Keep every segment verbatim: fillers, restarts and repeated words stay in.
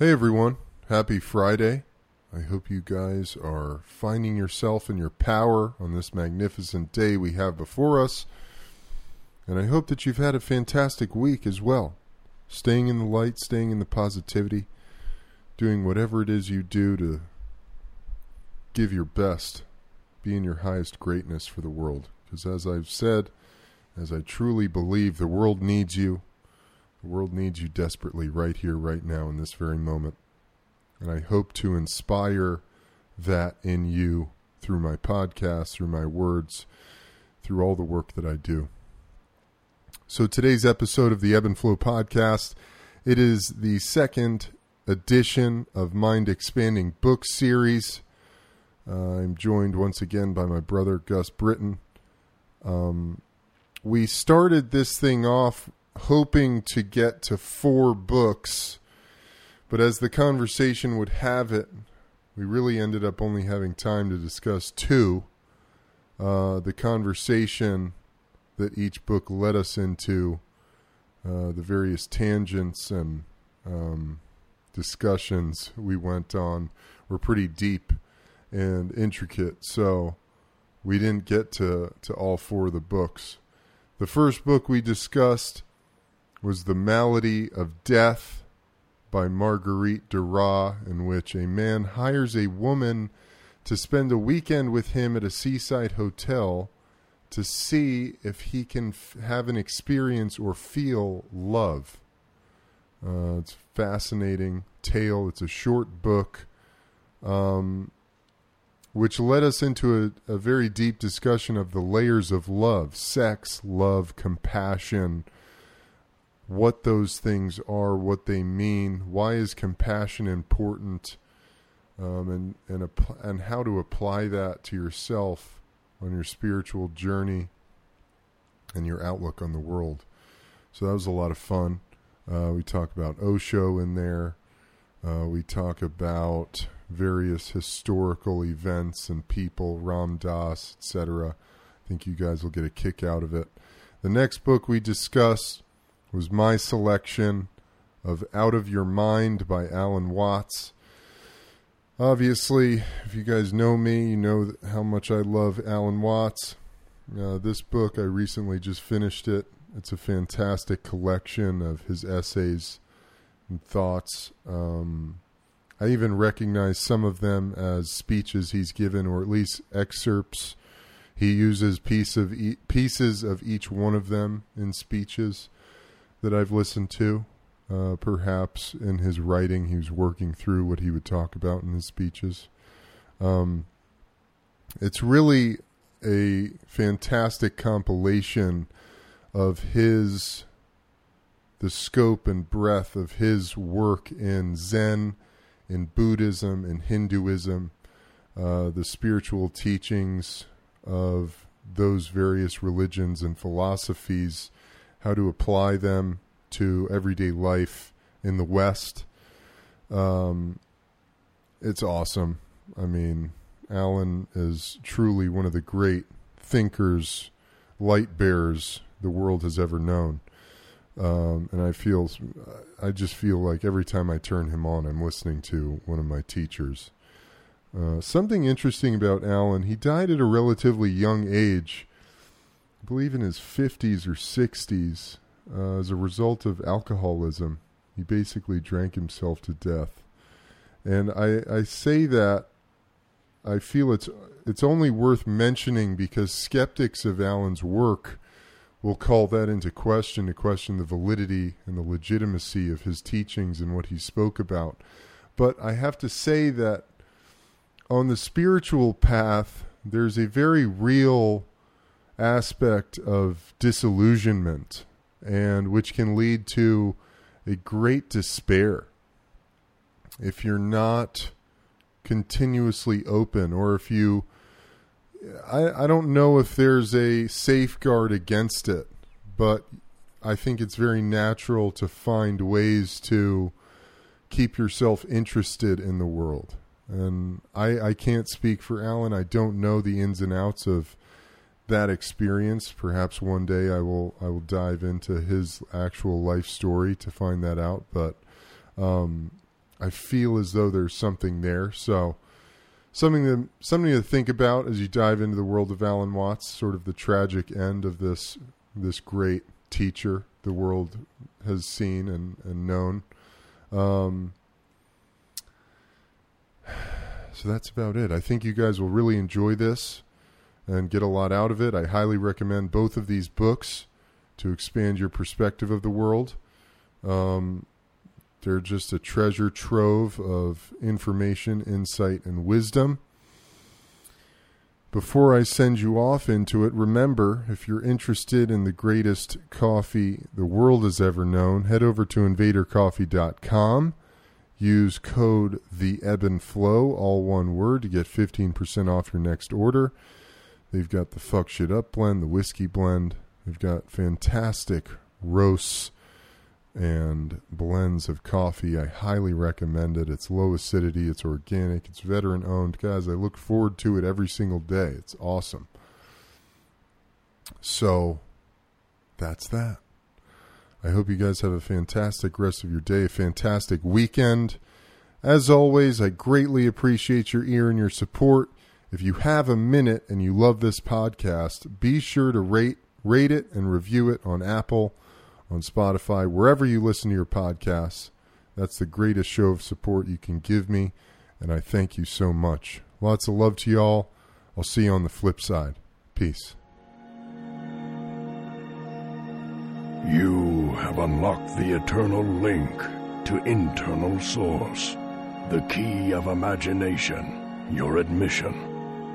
Hey everyone, happy Friday. I hope you guys are finding yourself and your power on this magnificent day we have before us. And I hope that you've had a fantastic week as well. Staying in the light, staying in the positivity, doing whatever it is you do to give your best, be in your highest greatness for the world. Because as I've said, as I truly believe, the world needs you. The world needs you desperately right here, right now, in this very moment. And I hope to inspire that in you through my podcast, through my words, through all the work that I do. So today's episode of the Ebb and Flow podcast, it is the second edition of Mind Expanding Book Series. Uh, I'm joined once again by my brother, Gus Britton. Um, we started this thing off hoping to get to four books, but as the conversation would have it, we really ended up only having time to discuss two. Uh, the conversation that each book led us into, uh, the various tangents and um, discussions we went on were pretty deep and intricate, so we didn't get to, to all four of the books. The first book we discussed was The Malady of Death by Marguerite Duras, in which a man hires a woman to spend a weekend with him at a seaside hotel to see if he can f- have an experience or feel love. Uh, it's a fascinating tale. It's a short book, um, which led us into a, a very deep discussion of the layers of love, sex, love, compassion, what those things are, what they mean, why is compassion important, um, and and, app- and how to apply that to yourself on your spiritual journey and your outlook on the world. So that was a lot of fun. Uh, we talk about Osho in there. Uh, we talk about various historical events and people, Ram Dass, et cetera. I think you guys will get a kick out of it. The next book we discussed was my selection of Out of Your Mind by Alan Watts. Obviously, if you guys know me, you know how much I love Alan Watts. Uh, this book, I recently just finished it. It's a fantastic collection of his essays and thoughts. Um, I even recognize some of them as speeches he's given, or at least excerpts. He uses piece of e- pieces of each one of them in speeches that I've listened to. Uh, perhaps in his writing, he was working through what he would talk about in his speeches. Um, it's really a fantastic compilation of his, the scope and breadth of his work in Zen, in Buddhism, in Hinduism, uh, the spiritual teachings of those various religions and philosophies, how to apply them to everyday life in the West. Um, it's awesome. I mean, Alan is truly one of the great thinkers, light bearers the world has ever known. Um, and I feel, I just feel like every time I turn him on, I'm listening to one of my teachers. Uh, something interesting about Alan, he died at a relatively young age, I believe in his fifties or sixties, uh, as a result of alcoholism. He basically drank himself to death. And I, I say that, I feel it's it's only worth mentioning because skeptics of Alan's work will call that into question, to question the validity and the legitimacy of his teachings and what he spoke about. But I have to say that on the spiritual path, there's a very real aspect of disillusionment, and which can lead to a great despair if you're not continuously open, or if you I, I don't know if there's a safeguard against it, but I think it's very natural to find ways to keep yourself interested in the world. And I, I can't speak for Alan. I don't know the ins and outs of that experience. Perhaps one day I will I will dive into his actual life story to find that out. But um, I feel as though there's something there. So something to, something to think about as you dive into the world of Alan Watts, sort of the tragic end of this this great teacher the world has seen and, and known. Um, so that's about it. I think you guys will really enjoy this and get a lot out of it. I highly recommend both of these books to expand your perspective of the world. Um, they're just a treasure trove of information, insight, and wisdom. Before I send you off into it, remember, if you're interested in the greatest coffee the world has ever known, head over to invader coffee dot com. Use code the Ebb and Flow, all one word, to get fifteen percent off your next order. They've got the fuck shit up blend, the whiskey blend. They've got fantastic roasts and blends of coffee. I highly recommend it. It's low acidity. It's organic. It's veteran owned. Guys, I look forward to it every single day. It's awesome. So that's that. I hope you guys have a fantastic rest of your day, a fantastic weekend. As always, I greatly appreciate your ear and your support. If you have a minute and you love this podcast, be sure to rate, rate it and review it on Apple, on Spotify, wherever you listen to your podcasts. That's the greatest show of support you can give me, and I thank you so much. Lots of love to y'all. I'll see you on the flip side. Peace. You have unlocked the eternal link to internal source, the key of imagination, your admission,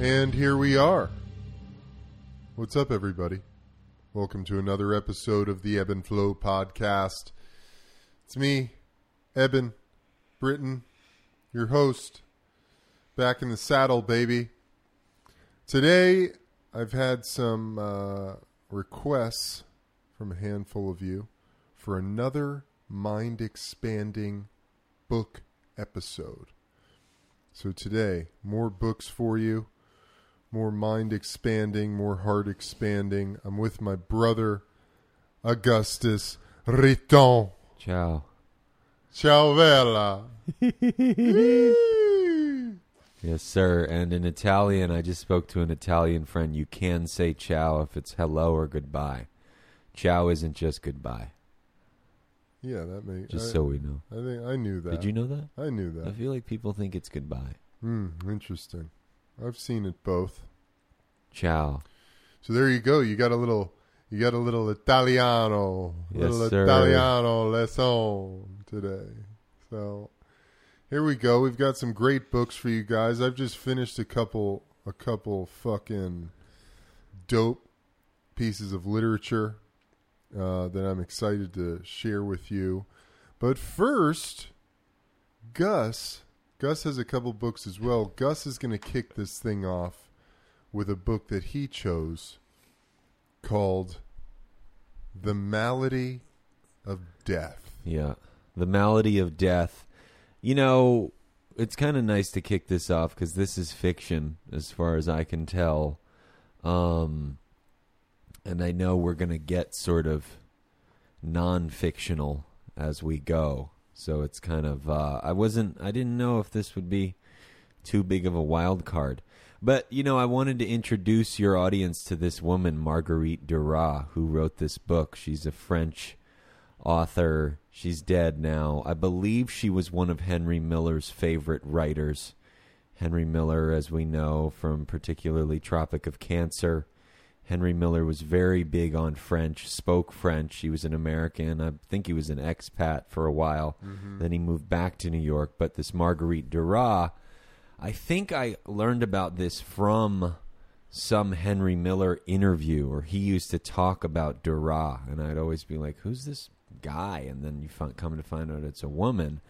And here we are. What's up, everybody? Welcome to another episode of the Ebb and Flow podcast. It's me, Eben Britton, your host, back in the saddle, baby. Today, I've had some uh, requests from a handful of you for another mind-expanding book episode. So today, more books for you. More mind-expanding, more heart-expanding. I'm with my brother, Augustus Britton. Ciao. Ciao, Vela. Yes, sir. And in Italian, I just spoke to an Italian friend. You can say ciao if it's hello or goodbye. Ciao isn't just goodbye. Yeah, that makes... Just I, so we know. I think I knew that. Did you know that? I knew that. I feel like people think it's goodbye. Hmm, interesting. I've seen it both. Ciao. So there you go. You got a little, you got a little Italiano, yes, little sir. Italiano lesson today. So here we go. We've got some great books for you guys. I've just finished a couple, a couple fucking dope pieces of literature uh, that I'm excited to share with you. But first, Gus. Gus has a couple books as well. Gus is going to kick this thing off with a book that he chose called The Malady of Death. Yeah, The Malady of Death. You know, it's kind of nice to kick this off because this is fiction as far as I can tell. Um, and I know we're going to get sort of non-fictional as we go. So it's kind of, uh, I wasn't, I didn't know if this would be too big of a wild card. But, you know, I wanted to introduce your audience to this woman, Marguerite Duras, who wrote this book. She's a French author. She's dead now. I believe she was one of Henry Miller's favorite writers. Henry Miller, as we know, from particularly Tropic of Cancer. Henry Miller was very big on French, spoke French. He was an American. I think he was an expat for a while. Mm-hmm. Then he moved back to New York. But this Marguerite Duras, I think I learned about this from some Henry Miller interview, or he used to talk about Duras, and I'd always be like, who's this guy? And then you find, come to find out it's a woman.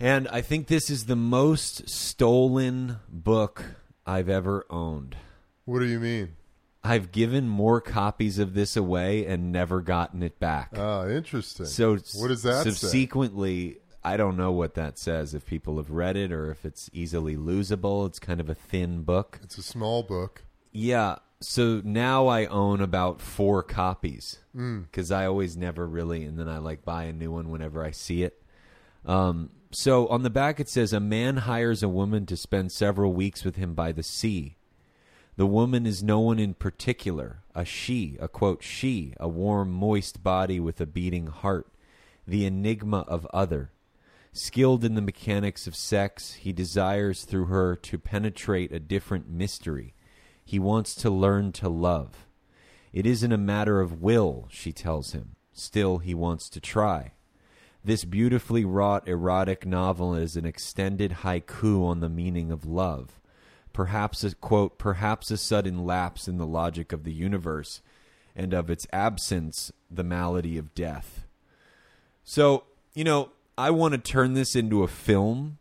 And I think this is the most stolen book I've ever owned. What do you mean? I've given more copies of this away and never gotten it back. Oh, interesting. So what does that subsequently say? I don't know what that says, if people have read it or if it's easily losable. It's kind of a thin book. It's a small book. Yeah. So now I own about four copies because mm. I always never really, and then I like buy a new one whenever I see it. Um, so on the back it says, a man hires a woman to spend several weeks with him by the sea. The woman is no one in particular, a she, a quote, she, a warm, moist body with a beating heart, the enigma of other. Skilled in the mechanics of sex, he desires through her to penetrate a different mystery. He wants to learn to love. It isn't a matter of will, she tells him. Still, he wants to try. This beautifully wrought erotic novel is an extended haiku on the meaning of love. Perhaps a, quote, perhaps a sudden lapse in the logic of the universe, and of its absence, the malady of death. So, you know, I want to turn this into a film.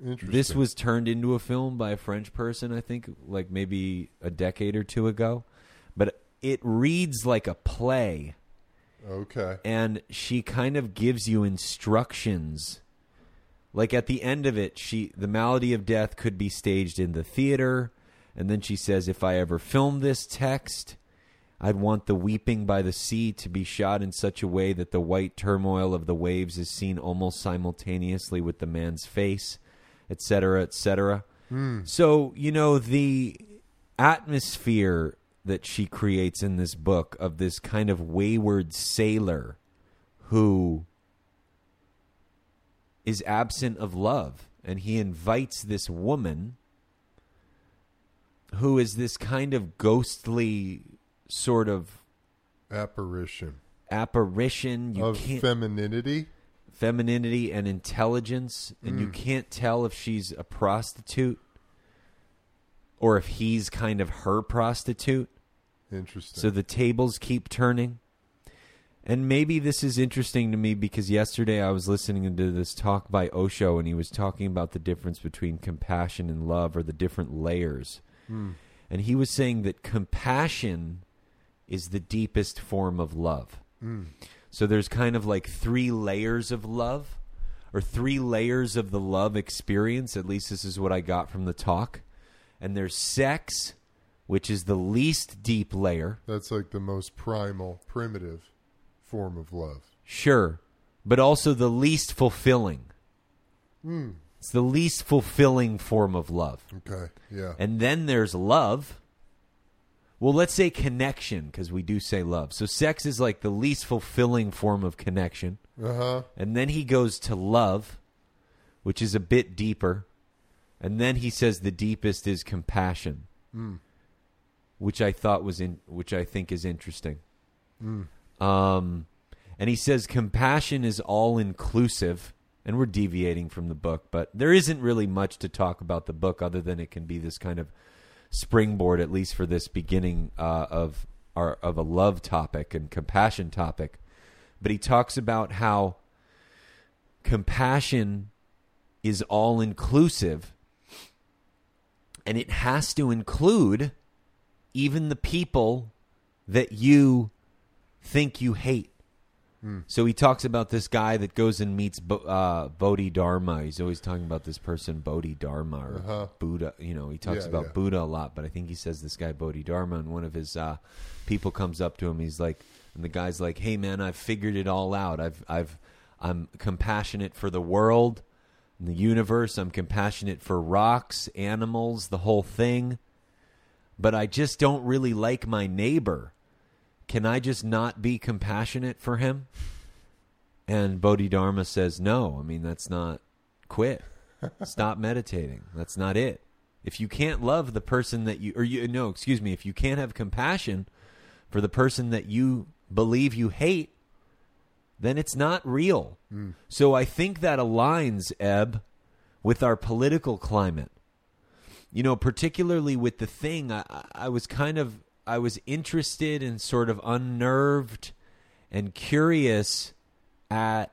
This was turned into a film by a French person, I think, like maybe a decade or two ago. But it reads like a play. Okay. And she kind of gives you instructions. Like at the end of it, she the malady of death could be staged in the theater. And then she says, if I ever film this text, I'd want the weeping by the sea to be shot in such a way that the white turmoil of the waves is seen almost simultaneously with the man's face, et cetera, et cetera. Mm. So, you know, the atmosphere that she creates in this book of this kind of wayward sailor who is absent of love, and he invites this woman who is this kind of ghostly sort of apparition apparition you of can't, femininity femininity and intelligence, and mm. you can't tell if she's a prostitute or if he's kind of her prostitute. Interesting. So the tables keep turning. And maybe this is interesting to me because yesterday I was listening to this talk by Osho, and he was talking about the difference between compassion and love, or the different layers. Mm. And he was saying that compassion is the deepest form of love. Mm. So there's kind of like three layers of love, or three layers of the love experience. At least this is what I got from the talk. And there's sex, which is the least deep layer. That's like the most primal, primitive form of love. Sure. But also the least fulfilling. Mm. It's the least fulfilling form of love. Okay. Yeah. And then there's love. Well, let's say connection, because we do say love. So sex is like the least fulfilling form of connection. Uh-huh. And then he goes to love, which is a bit deeper. And then he says the deepest is compassion, mm. which I thought was in, which I think is interesting. Mm. Um, and he says compassion is all inclusive, and we're deviating from the book, but there isn't really much to talk about the book other than it can be this kind of springboard, at least for this beginning uh, of our, of a love topic and compassion topic. But he talks about how compassion is all inclusive, and it has to include even the people that you think you hate. Mm. So he talks about this guy that goes and meets Bo- uh, Bodhidharma. He's always talking about this person, Bodhidharma, or uh-huh. Buddha. You know, he talks yeah, about yeah. Buddha a lot, but I think he says this guy Bodhidharma, and one of his uh, people comes up to him. He's like, and the guy's like, "Hey, man, I've figured it all out. I've, I've, I'm compassionate for the world, and the universe. I'm compassionate for rocks, animals, the whole thing. But I just don't really like my neighbor. Can I just not be compassionate for him?" And Bodhidharma says, no, I mean, that's not, quit. Stop meditating. That's not it. If you can't love the person that you, or you, no, excuse me, if you can't have compassion for the person that you believe you hate, then it's not real. Mm. So I think that aligns, Ebb, with our political climate. you know, particularly with the thing, I, I was kind of, I was interested and sort of unnerved and curious at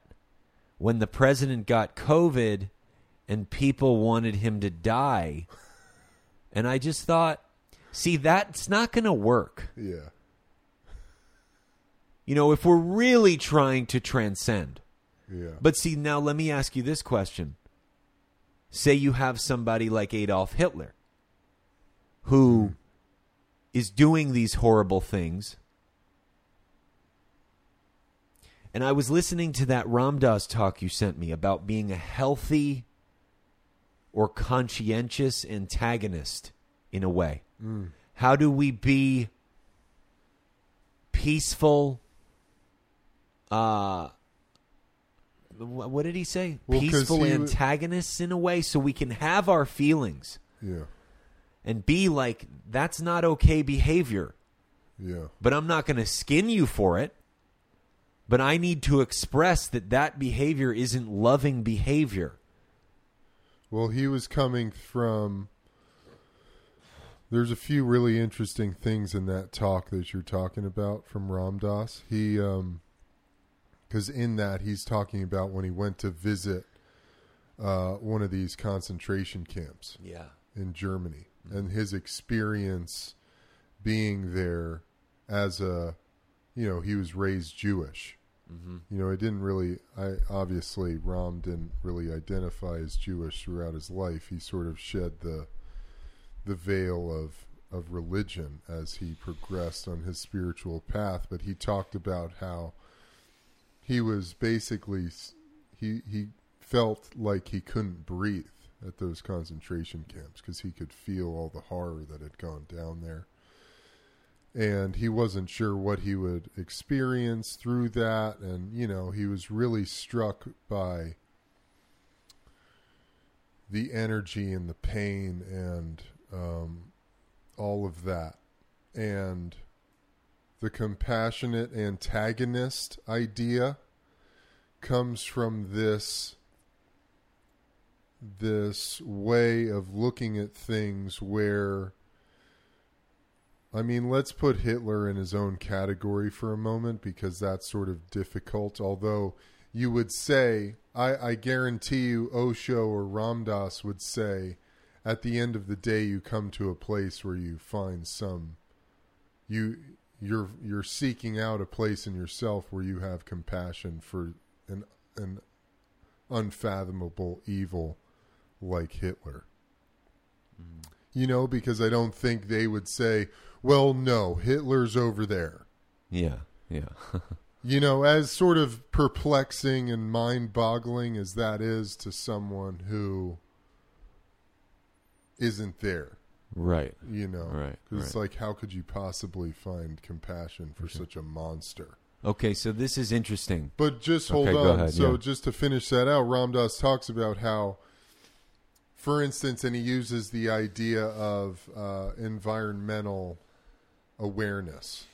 when the president got COVID and people wanted him to die. And I just thought, see, that's not going to work. Yeah. You know, if we're really trying to transcend. Yeah. But see, now let me ask you this question. Say you have somebody like Adolf Hitler who is doing these horrible things. And I was listening to that Ram Dass talk you sent me about being a healthy or conscientious antagonist in a way. Mm. How do we be peaceful? Uh, what did he say? Well, peaceful he antagonists was... in a way, so we can have our feelings. Yeah. And be like, that's not okay behavior. Yeah. But I'm not going to skin you for it. But I need to express that that behavior isn't loving behavior. Well, he was coming from... There's a few really interesting things in that talk that you're talking about from Ram Dass. He, um, because in that he's talking about when he went to visit uh, one of these concentration camps, yeah, in Germany, mm-hmm. and his experience being there as a, you know, he was raised Jewish. Mm-hmm. You know, it didn't really, I obviously Ram didn't really identify as Jewish throughout his life. He sort of shed the the veil of, of religion as he progressed on his spiritual path. But he talked about how he was basically, he, he felt like he couldn't breathe at those concentration camps because he could feel all the horror that had gone down there. And he wasn't sure what he would experience through that. And, you know, he was really struck by the energy and the pain and um, all of that. And the compassionate antagonist idea comes from this, this way of looking at things where, I mean, let's put Hitler in his own category for a moment because that's sort of difficult. Although you would say, I, I guarantee you Osho or Ram Dass would say, at the end of the day, you come to a place where you find some, you, you're, you're seeking out a place in yourself where you have compassion for an, an unfathomable evil like Hitler. Mm. You know, because I don't think they would say, well, no, Hitler's over there. Yeah, yeah. You know, as sort of perplexing and mind-boggling as that is to someone who isn't there. Right. You know, right, it's right. Like, how could you possibly find compassion for okay. such a monster? Okay, so this is interesting. But just hold okay, on. Go ahead, so yeah. just to finish that out, Ram Dass talks about how, for instance, and he uses the idea of uh, environmental awareness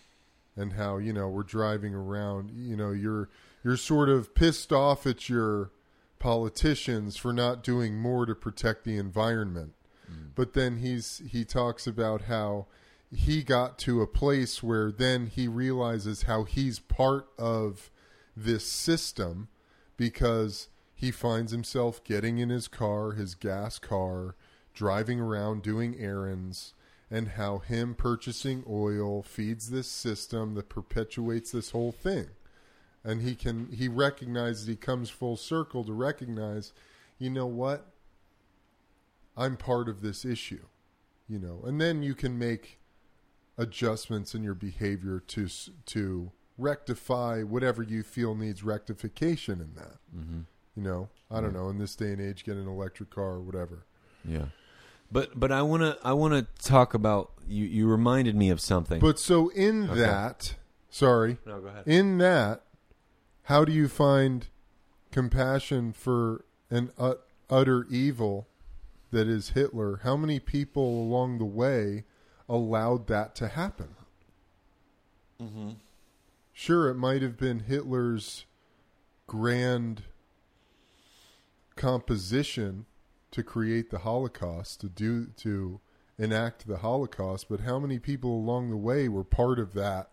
and how, you know, we're driving around, you know, you're you're sort of pissed off at your politicians for not doing more to protect the environment. Mm. But then he's he talks about how he got to a place where then he realizes how he's part of this system because he finds himself getting in his car, his gas car, driving around doing errands, and how him purchasing oil feeds this system that perpetuates this whole thing. And he can he recognizes, he comes full circle to recognize, you know what? I'm part of this issue, you know. And then you can make adjustments in your behavior to to rectify whatever you feel needs rectification in that. Mm-hmm. You know, I don't know, in this day and age, get an electric car or whatever. Yeah. But but I want to I want to talk about, you, you reminded me of something. But so in okay. that, sorry. No, go ahead. In that, how do you find compassion for an ut, utter evil that is Hitler? How many people along the way allowed that to happen? Mm-hmm. Sure, it might have been Hitler's grand composition to create the Holocaust, to do to enact the Holocaust, but how many people along the way were part of that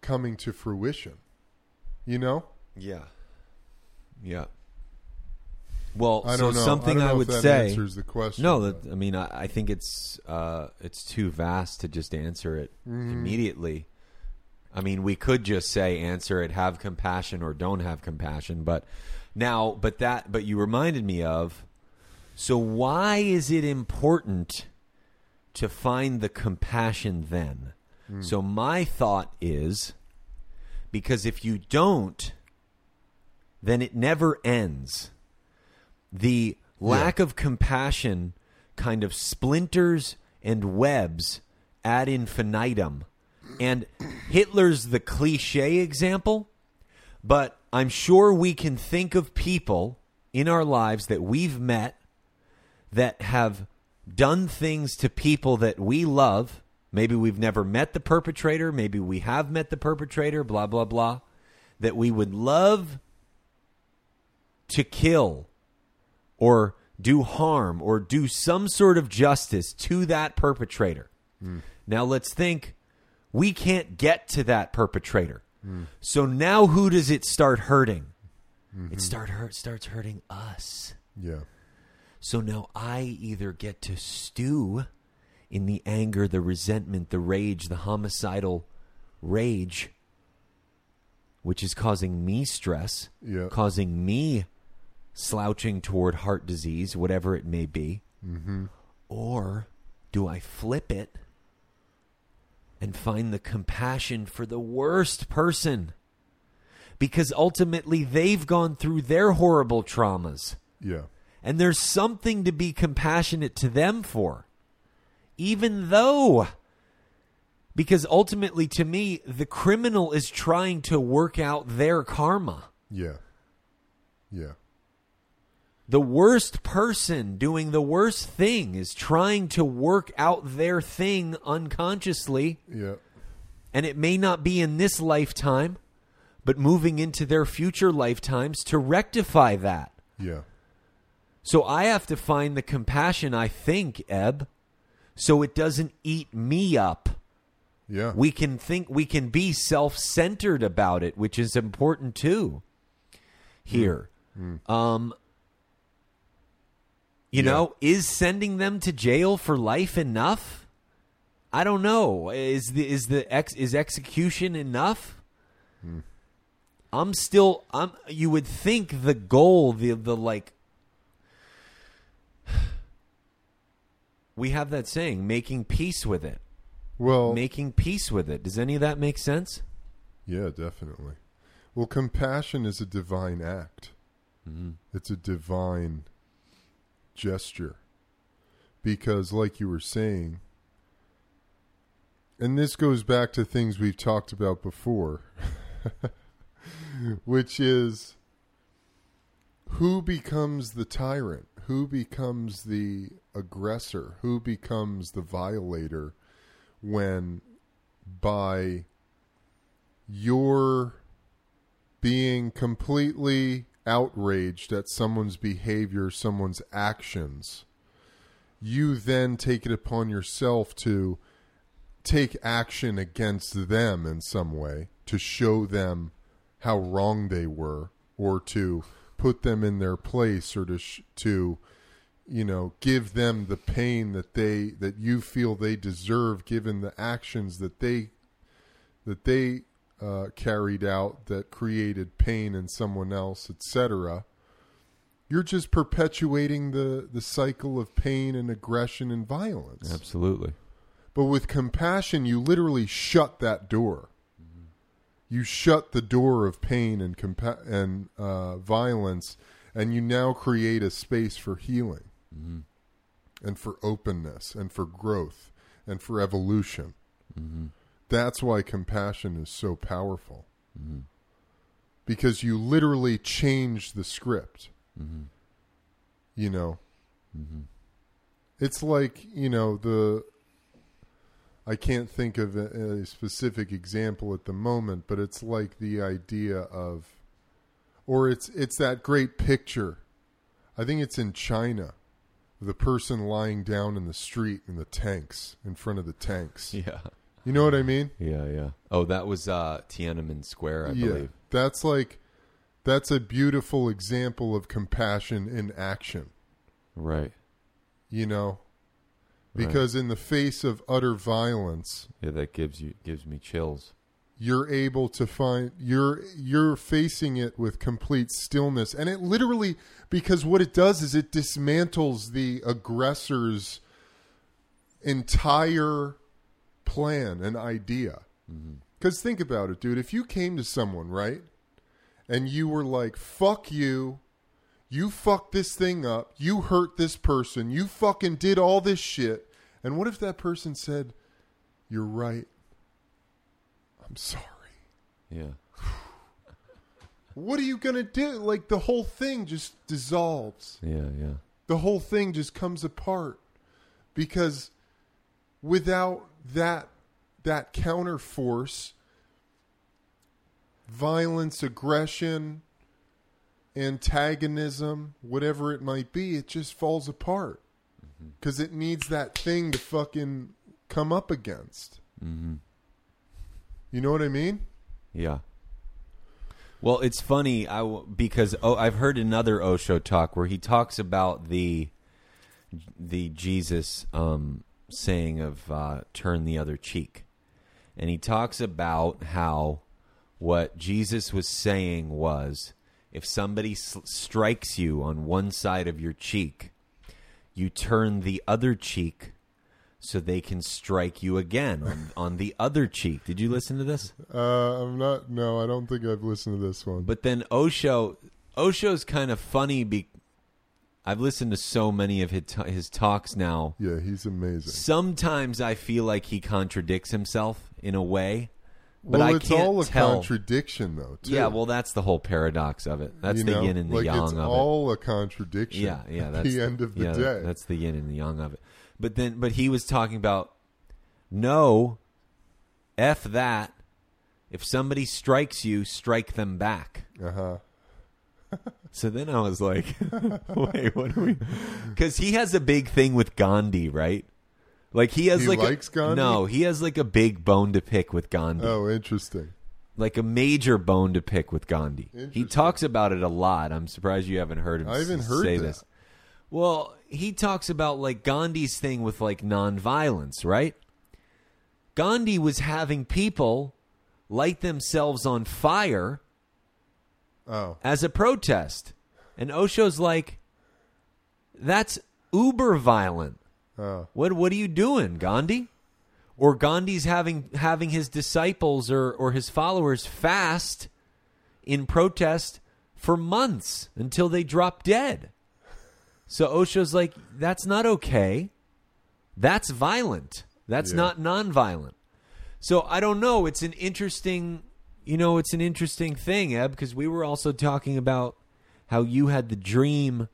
coming to fruition? You know? Yeah. Yeah. Well, I don't so know. something I, don't know I would if that say answers the question. No, that, I mean, I, I think it's uh, it's too vast to just answer it mm. immediately. I mean, we could just say answer it, have compassion or don't have compassion. But now, but that, but you reminded me of. So why is it important to find the compassion then? Mm. So my thought is because if you don't, then it never ends. The lack yeah. of compassion kind of splinters and webs ad infinitum. And Hitler's the cliche example, but I'm sure we can think of people in our lives that we've met that have done things to people that we love. Maybe we've never met the perpetrator. Maybe we have met the perpetrator, blah, blah, blah, that we would love to kill or do harm or do some sort of justice to that perpetrator. Mm. Now let's think. We can't get to that perpetrator. Mm. So now who does it start hurting? Mm-hmm. It start hurt, starts hurting us. Yeah. So now I either get to stew in the anger, the resentment, the rage, the homicidal rage, which is causing me stress, yeah. causing me slouching toward heart disease, whatever it may be. Mm-hmm. Or do I flip it and find the compassion for the worst person? Because ultimately they've gone through their horrible traumas. Yeah. And there's something to be compassionate to them for. Even though, because ultimately to me, the criminal is trying to work out their karma. Yeah. Yeah. The worst person doing the worst thing is trying to work out their thing unconsciously. Yeah. And it may not be in this lifetime, but moving into their future lifetimes to rectify that. Yeah. So I have to find the compassion, I think, Eb, so it doesn't eat me up. Yeah. We can think we can be self-centered about it, which is important too. Here. Mm. Mm. Um You yeah. know, is sending them to jail for life enough? I don't know. Is the is the ex, is execution enough? Mm. I'm still. I'm. You would think the goal, the the like. We have that saying, making peace with it. Well, making peace with it. Does any of that make sense? Yeah, definitely. Well, compassion is a divine act. Mm-hmm. It's a divine gesture, because like you were saying, and this goes back to things we've talked about before, which is who becomes the tyrant, who becomes the aggressor, who becomes the violator when by your being completely outraged at someone's behavior, someone's actions, you then take it upon yourself to take action against them in some way, to show them how wrong they were, or to put them in their place, or to sh- to you know give them the pain that they that you feel they deserve, given the actions that they that they Uh, carried out that created pain in someone else, et cetera. You're just perpetuating the, the cycle of pain and aggression and violence. Absolutely. But with compassion, you literally shut that door. Mm-hmm. You shut the door of pain and compa- and uh, violence, and you now create a space for healing, mm-hmm. and for openness, and for growth, and for evolution. Mm-hmm. That's why compassion is so powerful, mm-hmm. because you literally change the script, mm-hmm. you know, mm-hmm. it's like, you know, the, I can't think of a, a specific example at the moment, but it's like the idea of, or it's, it's that great picture. I think it's in China the person lying down in the street in the tanks, in front of the tanks. Yeah. You know what I mean? Yeah, yeah. Oh, that was uh, Tiananmen Square, I yeah, believe. That's like, that's a beautiful example of compassion in action. Right. You know? Because right. in the face of utter violence... Yeah, that gives you gives me chills. You're able to find... You're, you're facing it with complete stillness. And it literally... Because what it does is it dismantles the aggressor's entire... plan, an idea. Because mm-hmm. think about it, dude. If you came to someone, right, and you were like, fuck you, you fucked this thing up, you hurt this person, you fucking did all this shit. And what if that person said, you're right, I'm sorry? Yeah. What are you gonna do? Like, the whole thing just dissolves. Yeah, yeah. The whole thing just comes apart. Because without that that counter force, violence, aggression, antagonism, whatever it might be, it just falls apart because mm-hmm. it needs that thing to fucking come up against. Mm-hmm. You know what I mean? Yeah. Well, it's funny I w- because oh, I've heard another Osho talk where he talks about the the Jesus um saying of uh, turn the other cheek. And he talks about how what Jesus was saying was, if somebody s- strikes you on one side of your cheek, you turn the other cheek so they can strike you again on, on the other cheek. Did you listen to this? Uh, I'm not, no, I don't think I've listened to this one. But then Osho, Osho's kind of funny because I've listened to so many of his, t- his talks now. Yeah, he's amazing. Sometimes I feel like he contradicts himself in a way. But well, I it's can't all a tell. Contradiction, though, too. Yeah, well, that's the whole paradox of it. That's you the know, yin and the like yang of it. It's all a contradiction yeah, yeah, that's at the, the end of the yeah, day. That's the yin and the yang of it. But then, but he was talking about, no, F that. If somebody strikes you, strike them back. Uh-huh. So then I was like, wait, what are we? Because he has a big thing with Gandhi, right? Like he has he like likes a, Gandhi? No, he has like a big bone to pick with Gandhi. Oh, interesting. Like a major bone to pick with Gandhi. He talks about it a lot. I'm surprised you haven't heard him I haven't s- heard say that. This. Well, he talks about like Gandhi's thing with like nonviolence, right? Gandhi was having people light themselves on fire. Oh. As a protest. And Osho's like, that's uber violent. Oh. What what are you doing, Gandhi? Or Gandhi's having having his disciples or, or his followers fast in protest for months until they drop dead. So Osho's like, that's not okay. That's violent. That's yeah. not nonviolent. So I don't know. It's an interesting... You know, it's an interesting thing, Eb, because we were also talking about how you had the dream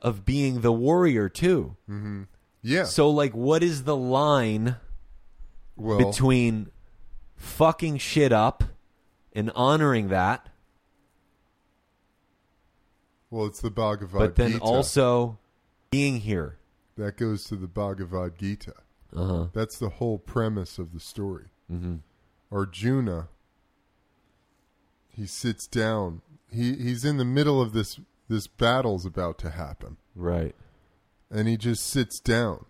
of being the warrior, too. Mm-hmm. Yeah. So, like, what is the line well, between fucking shit up and honoring that? Well, it's the Bhagavad Gita. But then Gita. Also being here. That goes to the Bhagavad Gita. Uh-huh. That's the whole premise of the story. Mm-hmm. Arjuna, he sits down. He he's in the middle of this this battle's about to happen. Right. And he just sits down.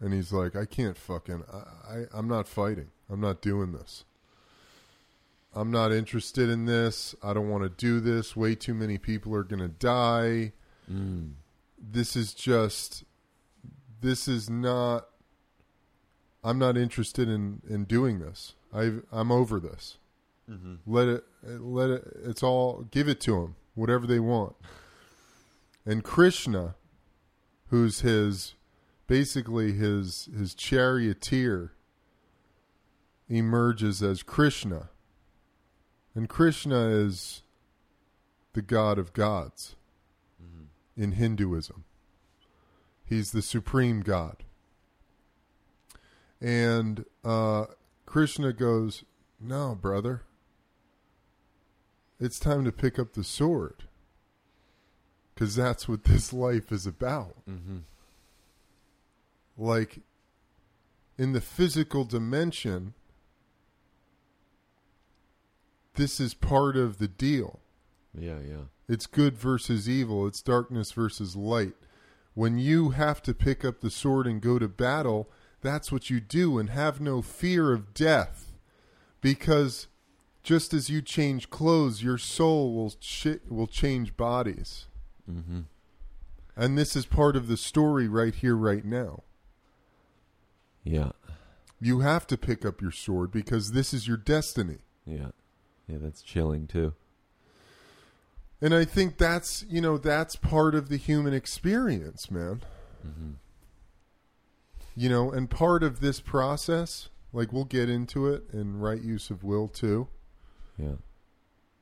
And he's like, I can't fucking I, I I'm not fighting. I'm not doing this. I'm not interested in this. I don't want to do this. Way too many people are going to die. Mm. This is just this is not I'm not interested in, in doing this. I've, I'm over this. Mm-hmm. Let it, let it, it's all, give it to them, whatever they want. And Krishna, who's his, basically his, his charioteer, emerges as Krishna. And Krishna is the god of gods mm-hmm. in Hinduism. He's the supreme god. And, uh, Krishna goes, no, brother. It's time to pick up the sword. because that's what this life is about. Mm-hmm. Like, in the physical dimension, this is part of the deal. Yeah, yeah. It's good versus evil. It's darkness versus light. When you have to pick up the sword and go to battle, that's what you do, and have no fear of death. Because just as you change clothes, your soul will ch- will change bodies. Mm-hmm. And this is part of the story right here, right now. Yeah. You have to pick up your sword because this is your destiny. Yeah. Yeah, that's chilling too. And I think that's, you know, that's part of the human experience, man. Mm-hmm. You know, and part of this process, like we'll get into it in Right Use of Will too. Yeah.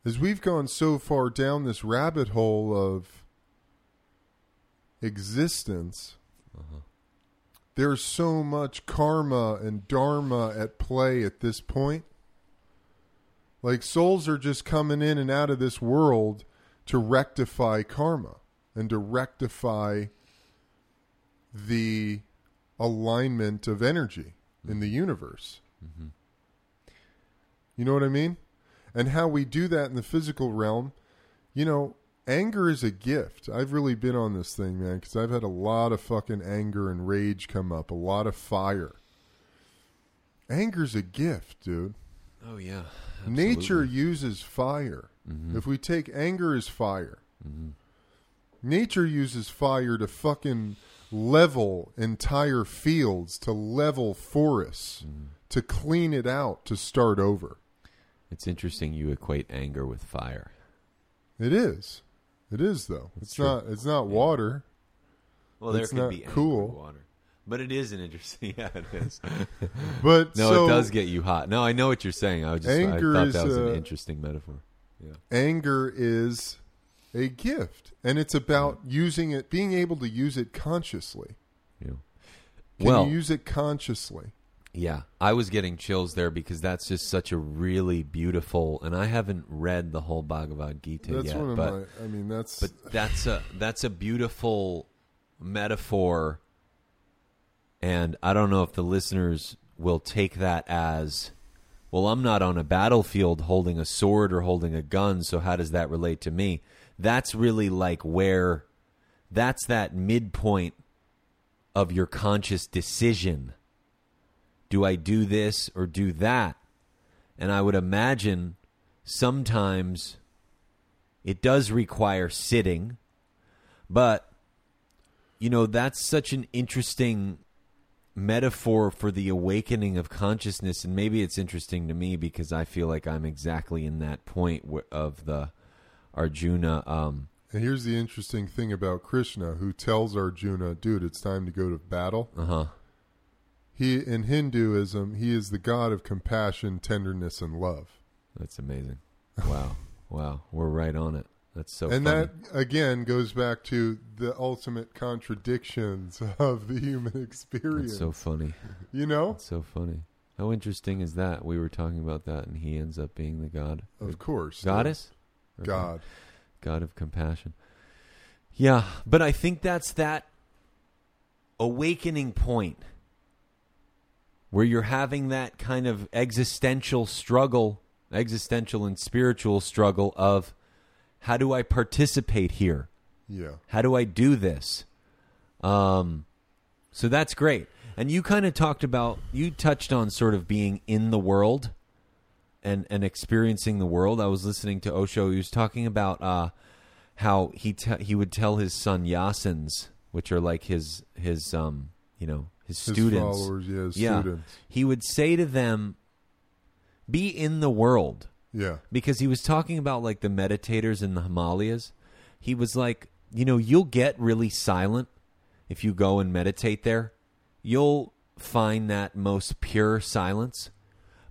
As we've gone so far down this rabbit hole of existence, uh-huh. there's so much karma and dharma at play at this point. Like, souls are just coming in and out of this world to rectify karma and to rectify the alignment of energy in the universe. Mm-hmm. You know what I mean? And how we do that in the physical realm, you know, anger is a gift. I've really been on this thing, man, because I've had a lot of fucking anger and rage come up, a lot of fire. Anger's a gift, dude. Oh, yeah. Absolutely. Nature uses fire. Mm-hmm. If we take anger as fire, mm-hmm. nature uses fire to fucking level entire fields, to level forests, mm-hmm. to clean it out, to start over. It's interesting you equate anger with fire. It is. It is, though. That's it's true. not It's not yeah. water. Well, there it's could not be anger cool. with water. But it is an interesting, yeah, it is. But no, so, it does get you hot. No, I know what you're saying. I, just, I thought that was a, an interesting metaphor. Yeah. Anger is a gift, and it's about yeah. using it, being able to use it consciously. Yeah. Can well, you use it consciously? Yeah, I was getting chills there because that's just such a really beautiful. And I haven't read the whole Bhagavad Gita that's yet, one of but my, I mean that's but that's a that's a beautiful metaphor. And I don't know if the listeners will take that as, well, I'm not on a battlefield holding a sword or holding a gun, so how does that relate to me? That's really like where, that's that midpoint of your conscious decision. Do I do this or do that? And I would imagine sometimes it does require sitting, but, you know, that's such an interesting metaphor for the awakening of consciousness. And maybe it's interesting to me because I feel like I'm exactly in that point of the Arjuna. Um, and here's the interesting thing about Krishna, who tells Arjuna, dude, it's time to go to battle. Uh-huh. He, in Hinduism, he is the god of compassion, tenderness, and love. That's amazing. Wow. Wow. We're right on it. That's so and funny. That, again, goes back to the ultimate contradictions of the human experience. That's so funny. You know? That's so funny. How interesting is that? We were talking about that, and he ends up being the god. Of course. Goddess? Yes. God. God of compassion. Yeah, but I think that's that awakening point where you're having that kind of existential struggle, existential and spiritual struggle of, how do I participate here? Yeah. How do I do this? Um, so that's great. And you kind of talked about, you touched on sort of being in the world and, and experiencing the world. I was listening to Osho. He was talking about uh, how he te- he would tell his sannyasins, which are like his, his um you know, his, his students. Followers, yeah, his yeah. students. He would say to them, be in the world. Yeah. Because he was talking about like the meditators in the Himalayas. He was like, you know, you'll get really silent if you go and meditate there. You'll find that most pure silence.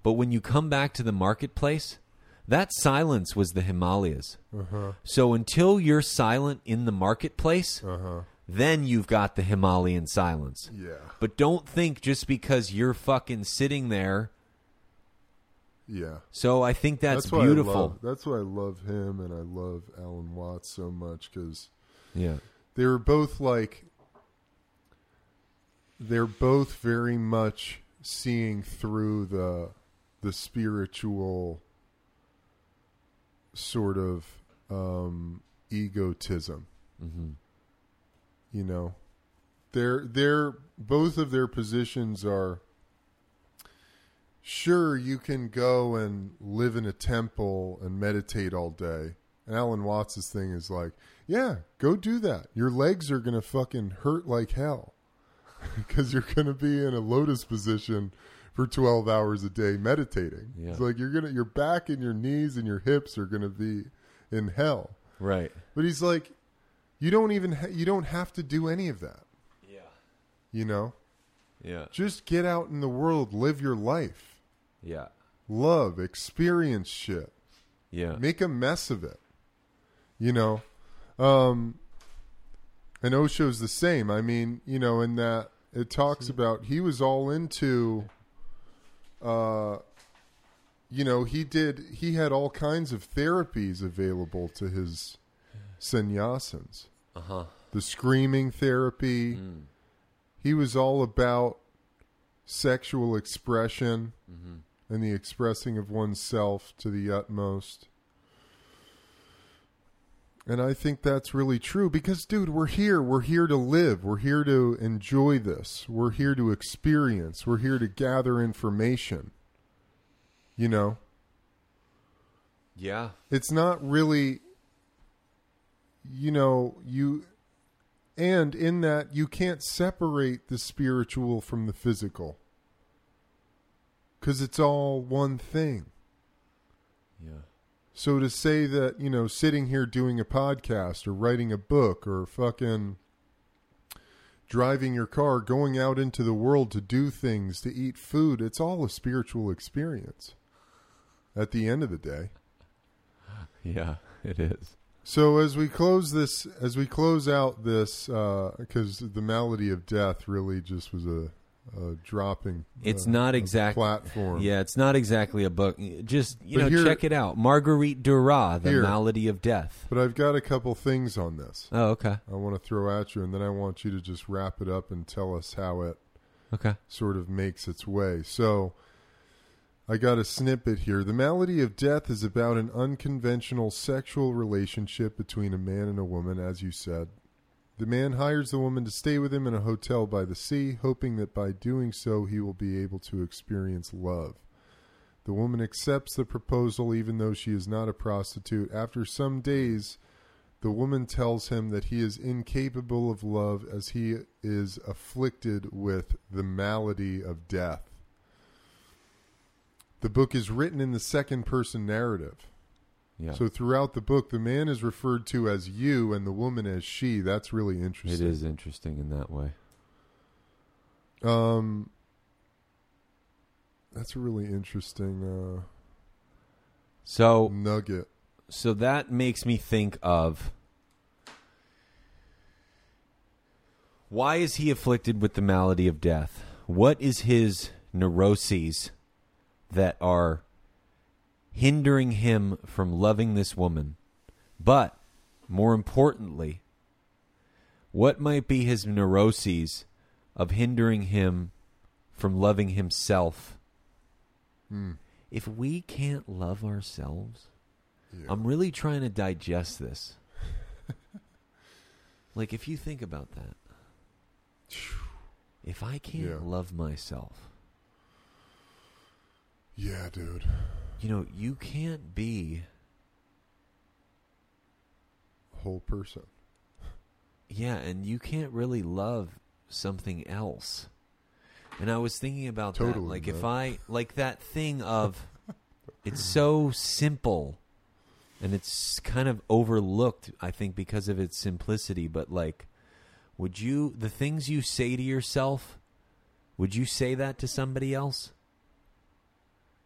But when you come back to the marketplace, that silence was the Himalayas. Uh-huh. So until you're silent in the marketplace, uh-huh. then you've got the Himalayan silence. Yeah. But don't think just because you're fucking sitting there. Yeah. So I think that's, that's beautiful. Why I love, that's why I love him and I love Alan Watts so much because Yeah. They were both like, they're both very much seeing through the the spiritual sort of um, egotism. Mm-hmm. You know, they're they're both of their positions are. Sure, you can go and live in a temple and meditate all day. And Alan Watts' thing is like, yeah, go do that. Your legs are going to fucking hurt like hell because you're going to be in a lotus position for twelve hours a day meditating. Yeah. It's like you're gonna, your back and your knees and your hips are going to be in hell. Right. But he's like, you don't even ha- you don't have to do any of that. Yeah. You know? Yeah. Just get out in the world, live your life. Yeah. Love, experience shit. Yeah. Make a mess of it. You know? Um, and Osho's the same. I mean, you know, in that it talks about he was all into, uh, you know, he did, he had all kinds of therapies available to his sannyasins. Uh-huh. The screaming therapy. Mm. He was all about sexual expression, mm-hmm. and the expressing of oneself to the utmost. And I think that's really true because, dude, we're here. We're here to live. We're here to enjoy this. We're here to experience. We're here to gather information. You know? Yeah. It's not really, you know, you... And in that, you can't separate the spiritual from the physical. Because it's all one thing. Yeah. So to say that, you know, sitting here doing a podcast or writing a book or fucking driving your car, going out into the world to do things, to eat food, it's all a spiritual experience at the end of the day. Yeah, it is. So as we close this, as we close out this, because uh, the malady of death really just was a, a dropping. It's uh, not exactly platform. Yeah, it's not exactly a book. Just you but know, here, check it out, Marguerite Duras, The here, Malady of Death. But I've got a couple things on this. Oh, okay. I want to throw at you, and then I want you to just wrap it up and tell us how it, okay, sort of makes its way. So. I got a snippet here. The Malady of Death is about an unconventional sexual relationship between a man and a woman, as you said. The man hires the woman to stay with him in a hotel by the sea, hoping that by doing so he will be able to experience love. The woman accepts the proposal even though she is not a prostitute. After some days, the woman tells him that he is incapable of love as he is afflicted with the malady of death. The book is written in the second-person narrative. Yeah. So throughout the book, the man is referred to as you and the woman as she. That's really interesting. It is interesting in that way. Um, that's a really interesting uh, so, nugget. So that makes me think of, why is he afflicted with the malady of death? What is his neuroses that are hindering him from loving this woman? But more importantly, what might be his neuroses of hindering him from loving himself? Mm. If we can't love ourselves, yeah. I'm really trying to digest this. Like, if you think about that, if I can't yeah. love myself, yeah, dude. You know, you can't be a whole person. Yeah, and you can't really love something else. And I was thinking about totally that. Like, no. if I, like that thing of, it's so simple and it's kind of overlooked, I think, because of its simplicity. But, like, would you, the things you say to yourself, would you say that to somebody else?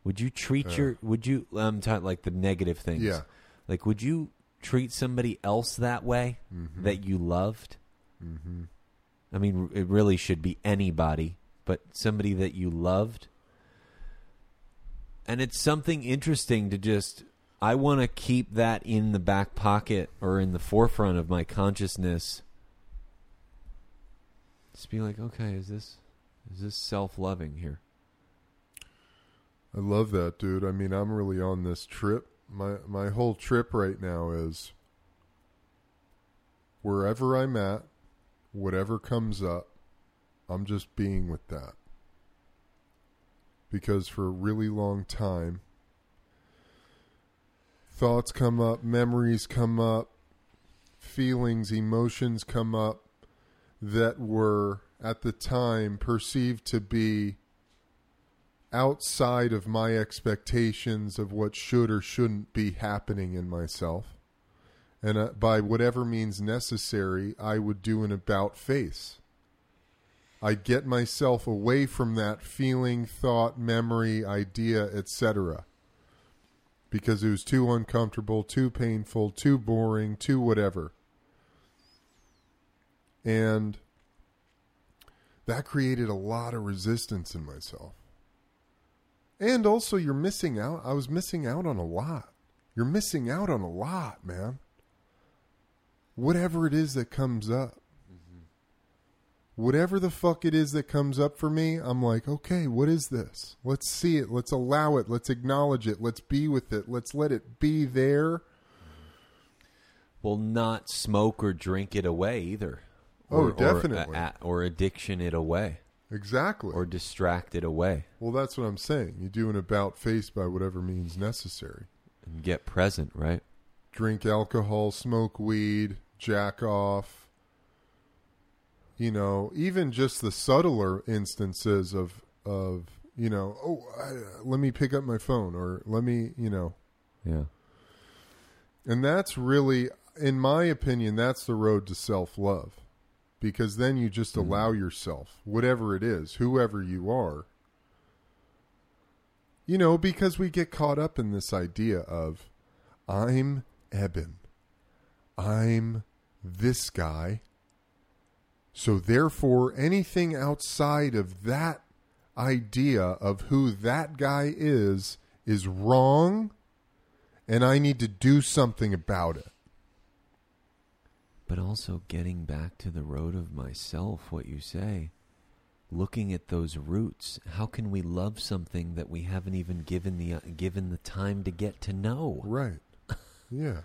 Would you treat uh, your, would you, I'm talking like the negative things. Yeah. Like, would you treat somebody else that way, mm-hmm. that you loved? Mm-hmm. I mean, it really should be anybody, but somebody that you loved. And it's something interesting to just I want to keep that in the back pocket or in the forefront of my consciousness. Just be like, okay, is this is this self-loving here? I love that, dude. I mean, I'm really on this trip. My my whole trip right now is wherever I'm at, whatever comes up, I'm just being with that. Because for a really long time, thoughts come up, memories come up, feelings, emotions come up that were at the time perceived to be outside of my expectations of what should or shouldn't be happening in myself. And uh, by whatever means necessary, I would do an about face. I get myself away from that feeling, thought, memory, idea, et cetera, because it was too uncomfortable, too painful, too boring, too whatever. And that created a lot of resistance in myself. And also you're missing out. I was missing out on a lot. You're missing out on a lot, man. Whatever it is that comes up. Mm-hmm. Whatever the fuck it is that comes up for me, I'm like, okay, what is this? Let's see it. Let's allow it. Let's acknowledge it. Let's be with it. Let's let it be there. Well, not smoke or drink it away either. Or, oh, definitely. Or, uh, or addiction it away. Exactly. Or distracted away. Well, that's what I'm saying. You do an about face by whatever means necessary. And get present, right? Drink alcohol, smoke weed, jack off. You know, even just the subtler instances of, of you know, oh, I, let me pick up my phone or let me, you know. Yeah. And that's really, in my opinion, that's the road to self-love. Because then you just allow yourself, whatever it is, whoever you are, you know, because we get caught up in this idea of, I'm Eben, I'm this guy, so therefore anything outside of that idea of who that guy is, is wrong, and I need to do something about it. But also getting back to the root of myself, what you say, looking at those roots. How can we love something that we haven't even given the uh, given the time to get to know? Right. Yeah.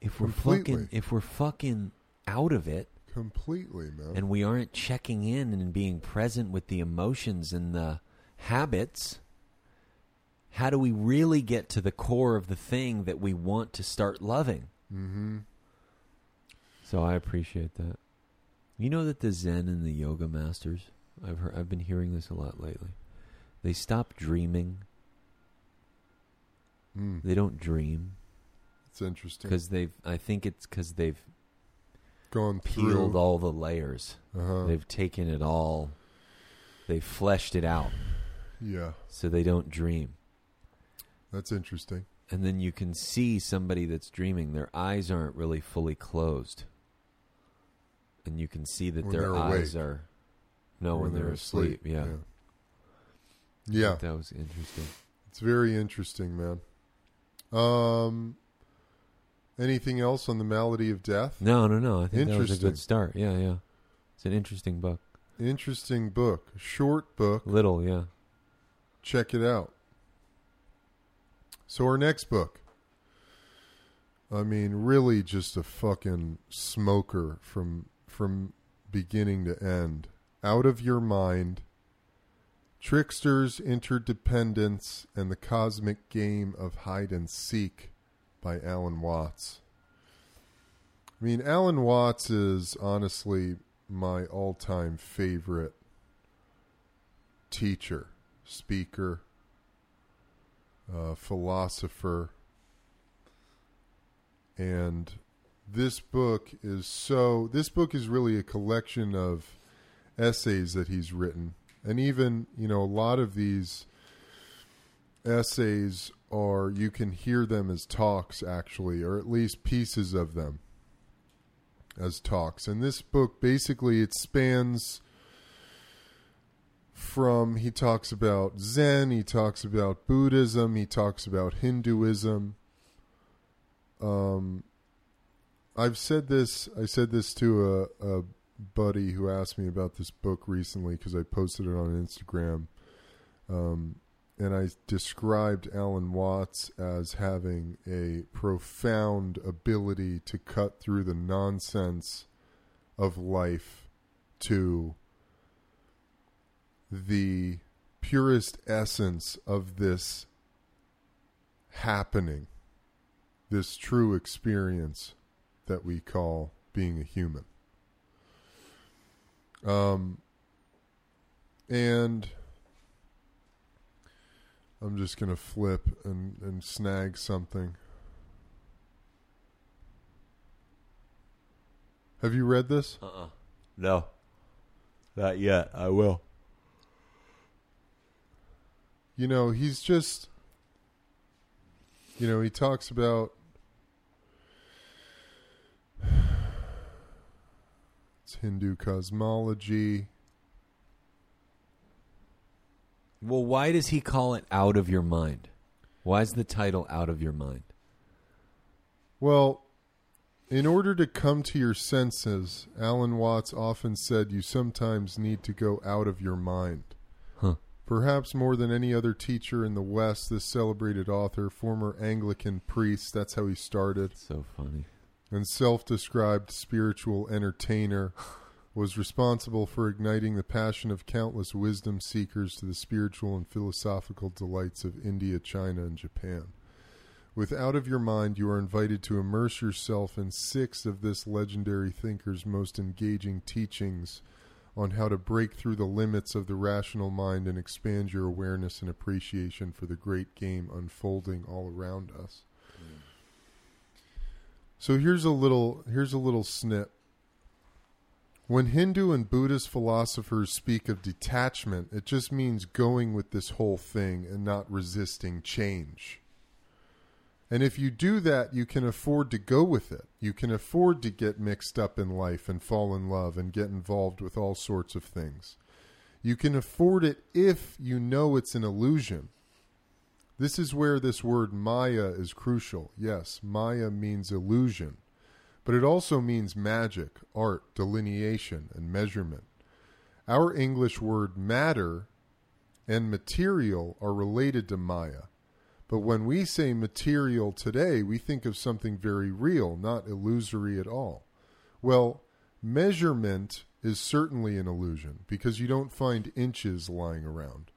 if we're completely. fucking if we're fucking out of it completely, man, and we aren't checking in and being present with the emotions and the habits, how do we really get to the core of the thing that we want to start loving? Mm-hmm. So I appreciate that. You know that the Zen and the yoga masters, I've heard, I've been hearing this a lot lately. They stop dreaming. Mm. They don't dream. It's interesting because they've. I think it's because they've gone peeled through all the layers. Uh-huh. They've taken it all. They've fleshed it out. Yeah. So they don't dream. That's interesting. And then you can see somebody that's dreaming. Their eyes aren't really fully closed. And you can see that when their eyes awake. are... No, when, when they're, they're asleep. asleep. Yeah. Yeah. yeah. That was interesting. It's very interesting, man. Um, anything else on the malady of death? No, no, no. I think that was a good start. Yeah, yeah. It's an interesting book. Interesting book. Short book. Little, yeah. Check it out. So our next book, I mean, really just a fucking smoker from from beginning to end. Out of Your Mind, Tricksters, Interdependence, and the Cosmic Game of Hide and Seek by Alan Watts. I mean, Alan Watts is honestly my all-time favorite teacher, speaker, Uh, philosopher, and this book is so this book is really a collection of essays that he's written, and even, you know, a lot of these essays are, you can hear them as talks actually, or at least pieces of them as talks. And this book basically, it spans from, he talks about Zen, he talks about Buddhism, he talks about Hinduism, um, I've said this, I said this to a, a buddy who asked me about this book recently because I posted it on Instagram. Um, and I described Alan Watts as having a profound ability to cut through the nonsense of life to the purest essence of this happening, this true experience that we call being a human. Um, and I'm just going to flip and, and snag something. Have you read this? Uh-uh. No. Not yet. I will. You know, he's just... You know, he talks about... It's Hindu cosmology... Well, why does he call it Out of Your Mind? Why is the title Out of Your Mind? Well, in order to come to your senses, Alan Watts often said you sometimes need to go out of your mind. Huh. Perhaps more than any other teacher in the West, this celebrated author, former Anglican priest, that's how he started. That's so funny. And self-described spiritual entertainer. Was responsible for igniting the passion of countless wisdom seekers to the spiritual and philosophical delights of India, China, and Japan. With Out of Your Mind, you are invited to immerse yourself in six of this legendary thinker's most engaging teachings on how to break through the limits of the rational mind and expand your awareness and appreciation for the great game unfolding all around us. Mm. So here's a little, here's a little snip. When Hindu and Buddhist philosophers speak of detachment, it just means going with this whole thing and not resisting change. And if you do that, you can afford to go with it. You can afford to get mixed up in life and fall in love and get involved with all sorts of things. You can afford it if you know it's an illusion. This is where this word Maya is crucial. Yes, Maya means illusion. But it also means magic, art, delineation, and measurement. Our English word matter and material are related to Maya. But when we say material today, we think of something very real, not illusory at all. Well, measurement is certainly an illusion because you don't find inches lying around.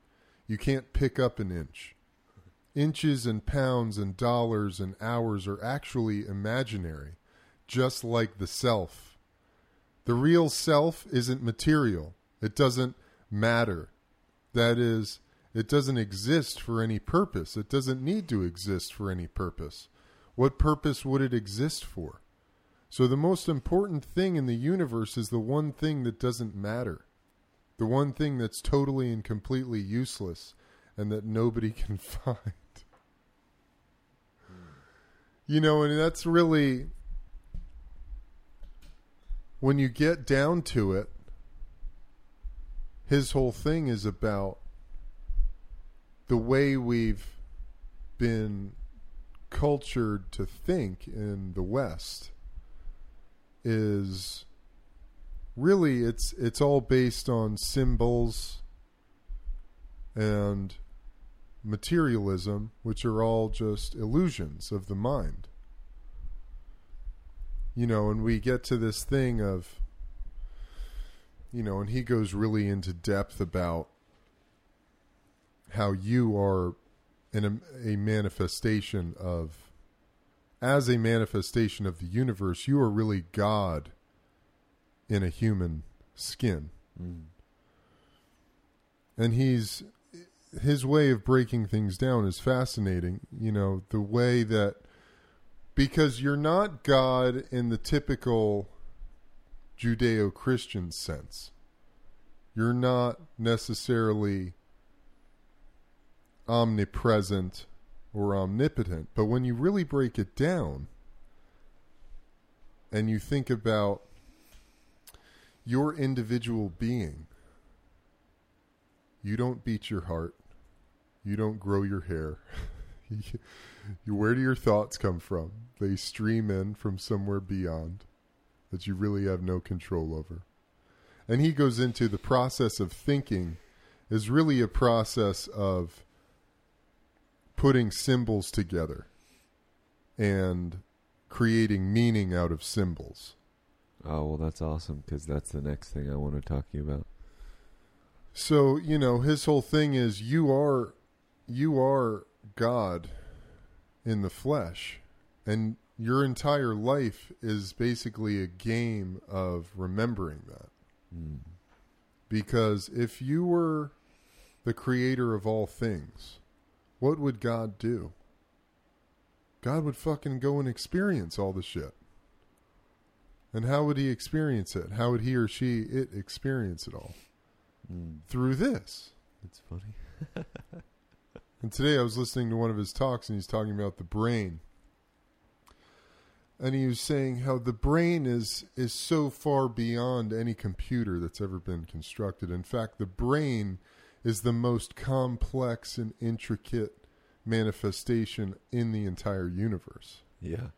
You can't pick up an inch. Inches and pounds and dollars and hours are actually imaginary. Just like the self. The real self isn't material. It doesn't matter. That is, it doesn't exist for any purpose. It doesn't need to exist for any purpose. What purpose would it exist for? So the most important thing in the universe is the one thing that doesn't matter. The one thing that's totally and completely useless and that nobody can find. You know, and that's really... When you get down to it, his whole thing is about the way we've been cultured to think in the West is really, it's it's all based on symbols and materialism, which are all just illusions of the mind. You know, and we get to this thing of, you know, and he goes really into depth about how you are an, a manifestation of, as a manifestation of the universe, you are really God in a human skin. Mm. And he's, his way of breaking things down is fascinating. You know, the way that, because you're not God in the typical Judeo-Christian sense. You're not necessarily omnipresent or omnipotent. But when you really break it down and you think about your individual being, you don't beat your heart. You don't grow your hair. You, where do your thoughts come from? They stream in from somewhere beyond that you really have no control over. And he goes into the process of thinking is really a process of putting symbols together and creating meaning out of symbols. Oh, well, that's awesome, because that's the next thing I want to talk to you about. So, you know, his whole thing is you are, you are God in the flesh, and your entire life is basically a game of remembering that. Mm. Because if you were the creator of all things, what would God do? God would fucking go and experience all the shit. And how would he experience it? How would he or she it experience it all? Mm. Through this. It's funny. And today I was listening to one of his talks, and he's talking about the brain. And he was saying how the brain is is so far beyond any computer that's ever been constructed. In fact, the brain is the most complex and intricate manifestation in the entire universe. Yeah.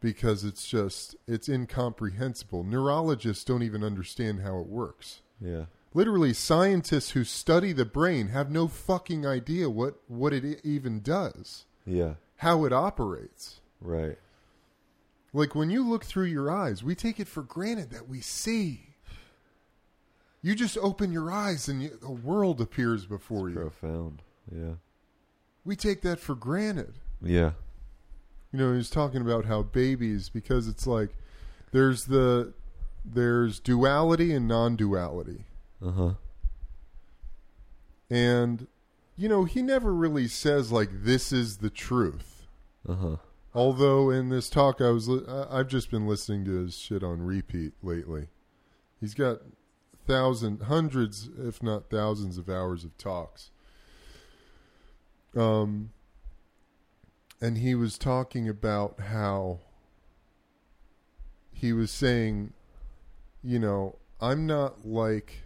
Because it's just, it's incomprehensible. Neurologists don't even understand how it works. Yeah. Literally, scientists who study the brain have no fucking idea what, what it even does. Yeah. How it operates. Right. Like, when you look through your eyes, we take it for granted that we see. You just open your eyes and you, a world appears before it's you. Profound, yeah. We take that for granted. Yeah. You know, he was talking about how babies, because it's like, there's the, there's duality and non-duality. Uh-huh. And, you know, he never really says, like, this is the truth. Uh-huh. Although in this talk, I was, I've just been listening to his shit on repeat lately. He's got thousands, hundreds, if not thousands of hours of talks. Um, and he was talking about how he was saying, you know, I'm not like,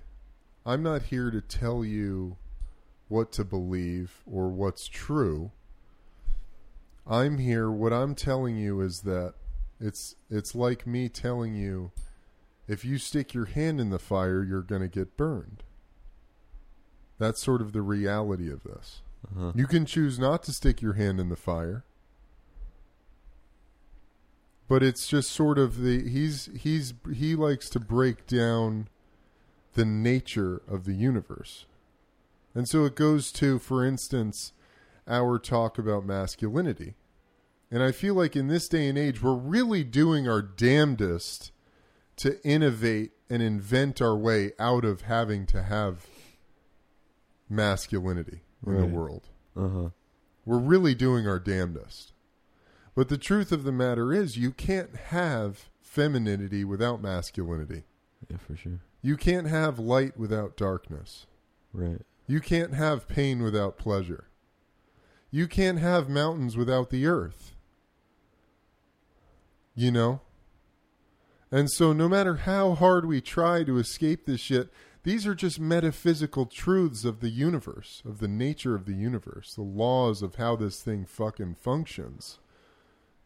I'm not here to tell you what to believe or what's true. I'm here, what I'm telling you is that it's it's like me telling you, if you stick your hand in the fire, you're going to get burned. That's sort of the reality of this. Uh-huh. You can choose not to stick your hand in the fire. But it's just sort of the, he's he's he likes to break down the nature of the universe. And so it goes to, for instance, our talk about masculinity. And I feel like in this day and age, we're really doing our damnedest to innovate and invent our way out of having to have masculinity in right. the world. Uh-huh. We're really doing our damnedest. But the truth of the matter is, you can't have femininity without masculinity. Yeah, for sure. You can't have light without darkness. Right. You can't have pain without pleasure. You can't have mountains without the earth. You know? And so no matter how hard we try to escape this shit, these are just metaphysical truths of the universe, of the nature of the universe, the laws of how this thing fucking functions,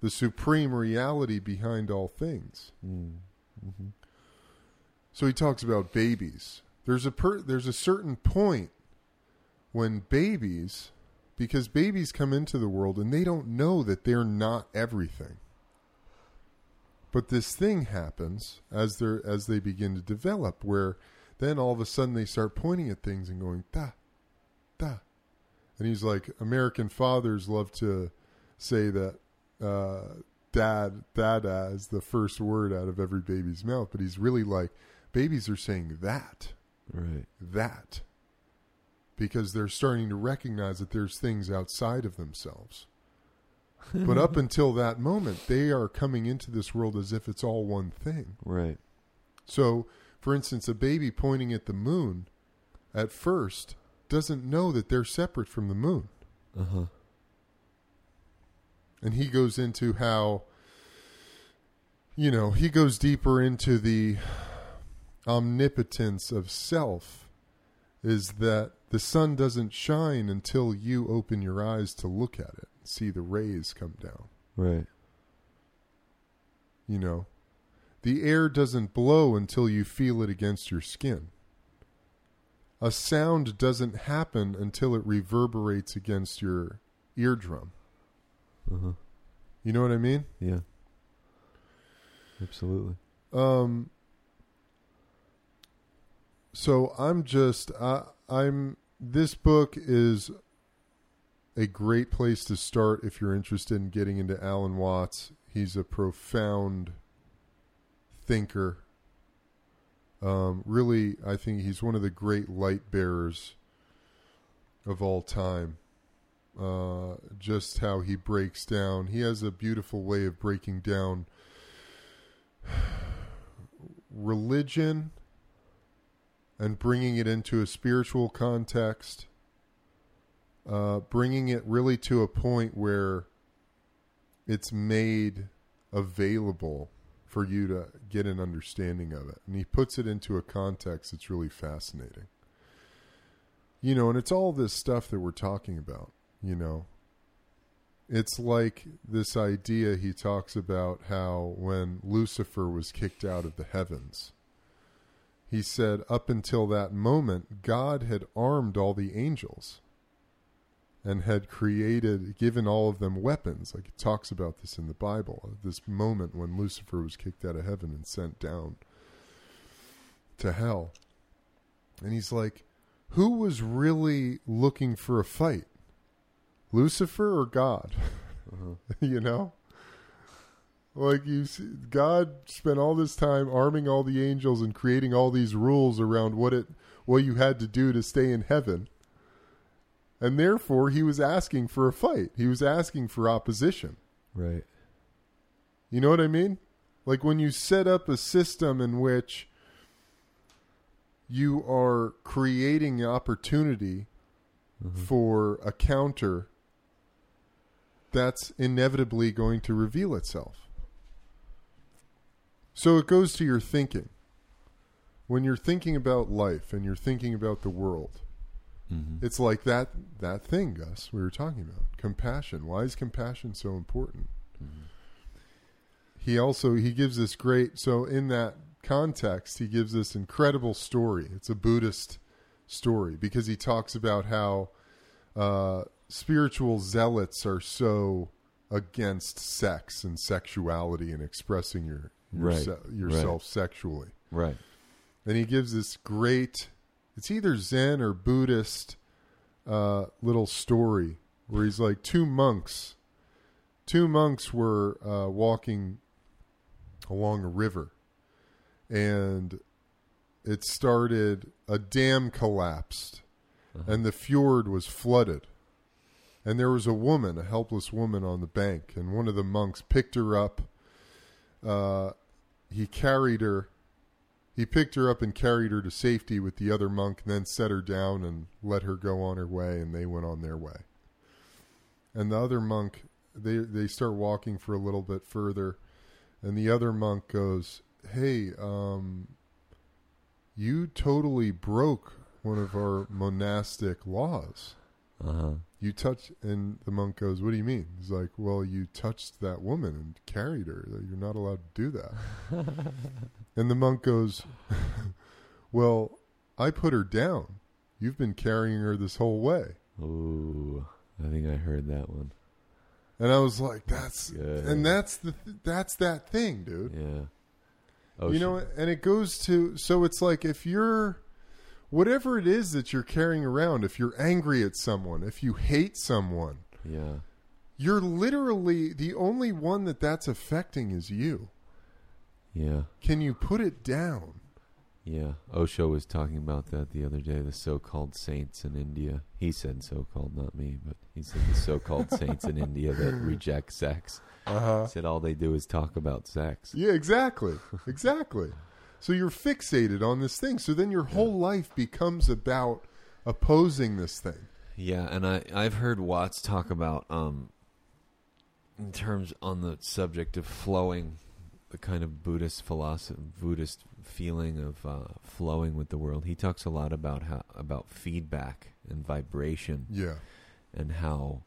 the supreme reality behind all things. Mm. Mm-hmm. So he talks about babies. There's a per- there's a certain point when babies... Because babies come into the world and they don't know that they're not everything. But this thing happens as they're as they begin to develop, where then all of a sudden they start pointing at things and going, da, da. And he's like, American fathers love to say that uh, dad, dada is the first word out of every baby's mouth. But he's really like, babies are saying that, right? That. Because they're starting to recognize that there's things outside of themselves. But up until that moment, they are coming into this world as if it's all one thing. Right. So, for instance, a baby pointing at the moon at first doesn't know that they're separate from the moon. Uh-huh. And he goes into how, you know, he goes deeper into the omnipotence of self, is that the sun doesn't shine until you open your eyes to look at it and see the rays come down. Right. you know. The air doesn't blow until you feel it against your skin. A sound doesn't happen until it reverberates against your eardrum. Uh-huh. You know what I mean? Yeah. Absolutely. Um. So I'm just, I, I'm, this book is a great place to start if you're interested in getting into Alan Watts. He's a profound thinker. Um, really, I think he's one of the great light bearers of all time. Uh, just how he breaks down. He has a beautiful way of breaking down religion and bringing it into a spiritual context, uh, bringing it really to a point where it's made available for you to get an understanding of it. And he puts it into a context that's really fascinating. You know, and it's all this stuff that we're talking about, you know. It's like this idea he talks about how when Lucifer was kicked out of the heavens, he said up until that moment, God had armed all the angels and had created, given all of them weapons. Like it talks about this in the Bible, this moment when Lucifer was kicked out of heaven and sent down to hell. And he's like, who was really looking for a fight? Lucifer or God? Uh-huh. You know? Like, you see, God spent all this time arming all the angels and creating all these rules around what it what you had to do to stay in heaven. And therefore, he was asking for a fight. He was asking for opposition. Right. You know what I mean? Like, when you set up a system in which you are creating opportunity Mm-hmm. for a counter, that's inevitably going to reveal itself. So it goes to your thinking. When you're thinking about life and you're thinking about the world, mm-hmm. it's like that that thing, Gus, we were talking about. Compassion. Why is compassion so important? Mm-hmm. He also, he gives this great, so in that context, he gives this incredible story. It's a Buddhist story because he talks about how uh, spiritual zealots are so against sex and sexuality and expressing your, your right. se- yourself right. sexually. Right. And he gives this great, it's either Zen or Buddhist uh, little story where he's like two monks, two monks were uh, walking along a river and it started, a dam collapsed, uh-huh. and the fjord was flooded. And there was a woman, a helpless woman on the bank, and one of the monks picked her up. Uh, he carried her. He picked her up and carried her to safety with the other monk, and then set her down and let her go on her way, and they went on their way. And the other monk, they, they start walking for a little bit further, and the other monk goes, hey, um... you totally broke one of our monastic laws. Uh-huh. You touched, and the monk goes, what do you mean? He's like, well, you touched that woman and carried her. You're not allowed to do that. And the monk goes, well, I put her down. You've been carrying her this whole way. Ooh, I think I heard that one. And I was like, that's, Good. and that's the, th- that's that thing, dude. Yeah. Ocean. You know, and it goes to, so it's like if you're, whatever it is that you're carrying around, if you're angry at someone, if you hate someone, yeah, you're literally, the only one that that's affecting is you. Yeah. Can you put it down? Yeah. Osho was talking about that the other day, the so-called saints in India. He said so-called, not me, but he said the so-called saints in India that reject sex. Uh-huh. He said all they do is talk about sex. Yeah, exactly. Exactly. So you're fixated on this thing. So then your whole yeah. life becomes about opposing this thing. Yeah, and I, I've heard Watts talk about, um, in terms on the subject of flowing, the kind of Buddhist philosophy, Buddhist feeling of uh, flowing with the world. He talks a lot about how, about feedback and vibration. Yeah. And how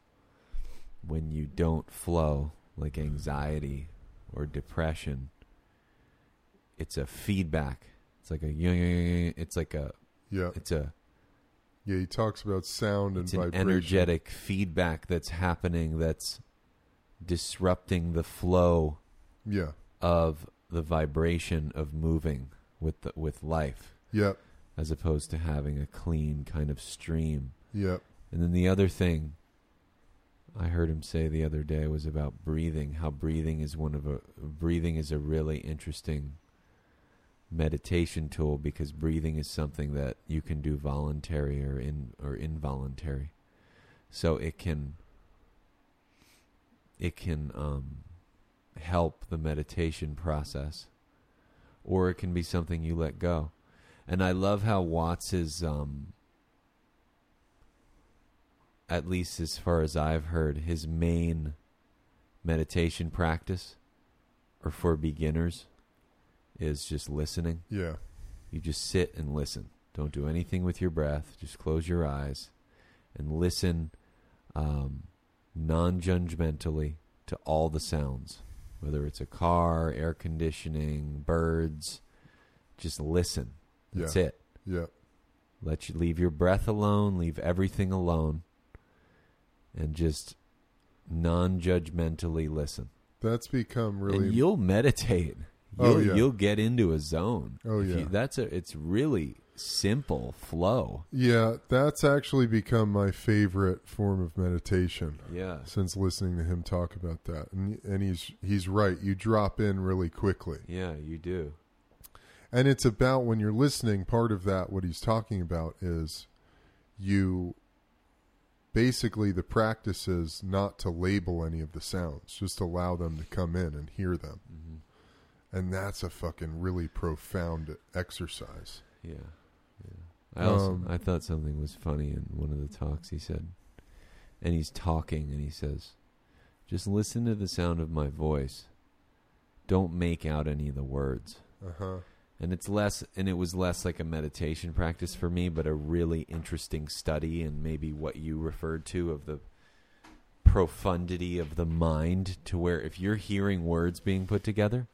when you don't flow, like anxiety or depression, it's a feedback. It's like a it's like a yeah. It's a yeah. He talks about sound and vibration. It's an energetic feedback that's happening that's disrupting the flow. Yeah. Of the vibration of moving with the, with life. Yep. As opposed to having a clean kind of stream. Yep. And then the other thing I heard him say the other day was about breathing, how breathing is one of a breathing is a really interesting meditation tool, because breathing is something that you can do voluntary or in or involuntary. So it can it can um help the meditation process, or it can be something you let go. And I love how Watts's um at least as far as I've heard, his main meditation practice, or for beginners, is just listening. Yeah. You just sit and listen. Don't do anything with your breath. Just close your eyes and listen um, non-judgmentally to all the sounds, whether it's a car, air conditioning, birds. Just listen. That's yeah. it. Yeah. Let you leave your breath alone. Leave everything alone. And just non-judgmentally listen. That's become really... And you'll meditate. You'll, oh, yeah. You'll get into a zone. Oh, if yeah. You, that's a, it's really simple flow. Yeah, that's actually become my favorite form of meditation. Yeah. Since listening to him talk about that. And, and he's, he's right. You drop in really quickly. Yeah, you do. And it's about when you're listening, part of that, what he's talking about is you... Basically, the practice is not to label any of the sounds, just allow them to come in and hear them. Mm-hmm. And that's a fucking really profound exercise. Yeah. yeah. I also, um, I thought something was funny in one of the talks he said, and he's talking and he says, just listen to the sound of my voice. Don't make out any of the words. Uh-huh. And it's less, and it was less like a meditation practice for me, but a really interesting study, and maybe what you referred to of the profundity of the mind, to where if you're hearing words being put together,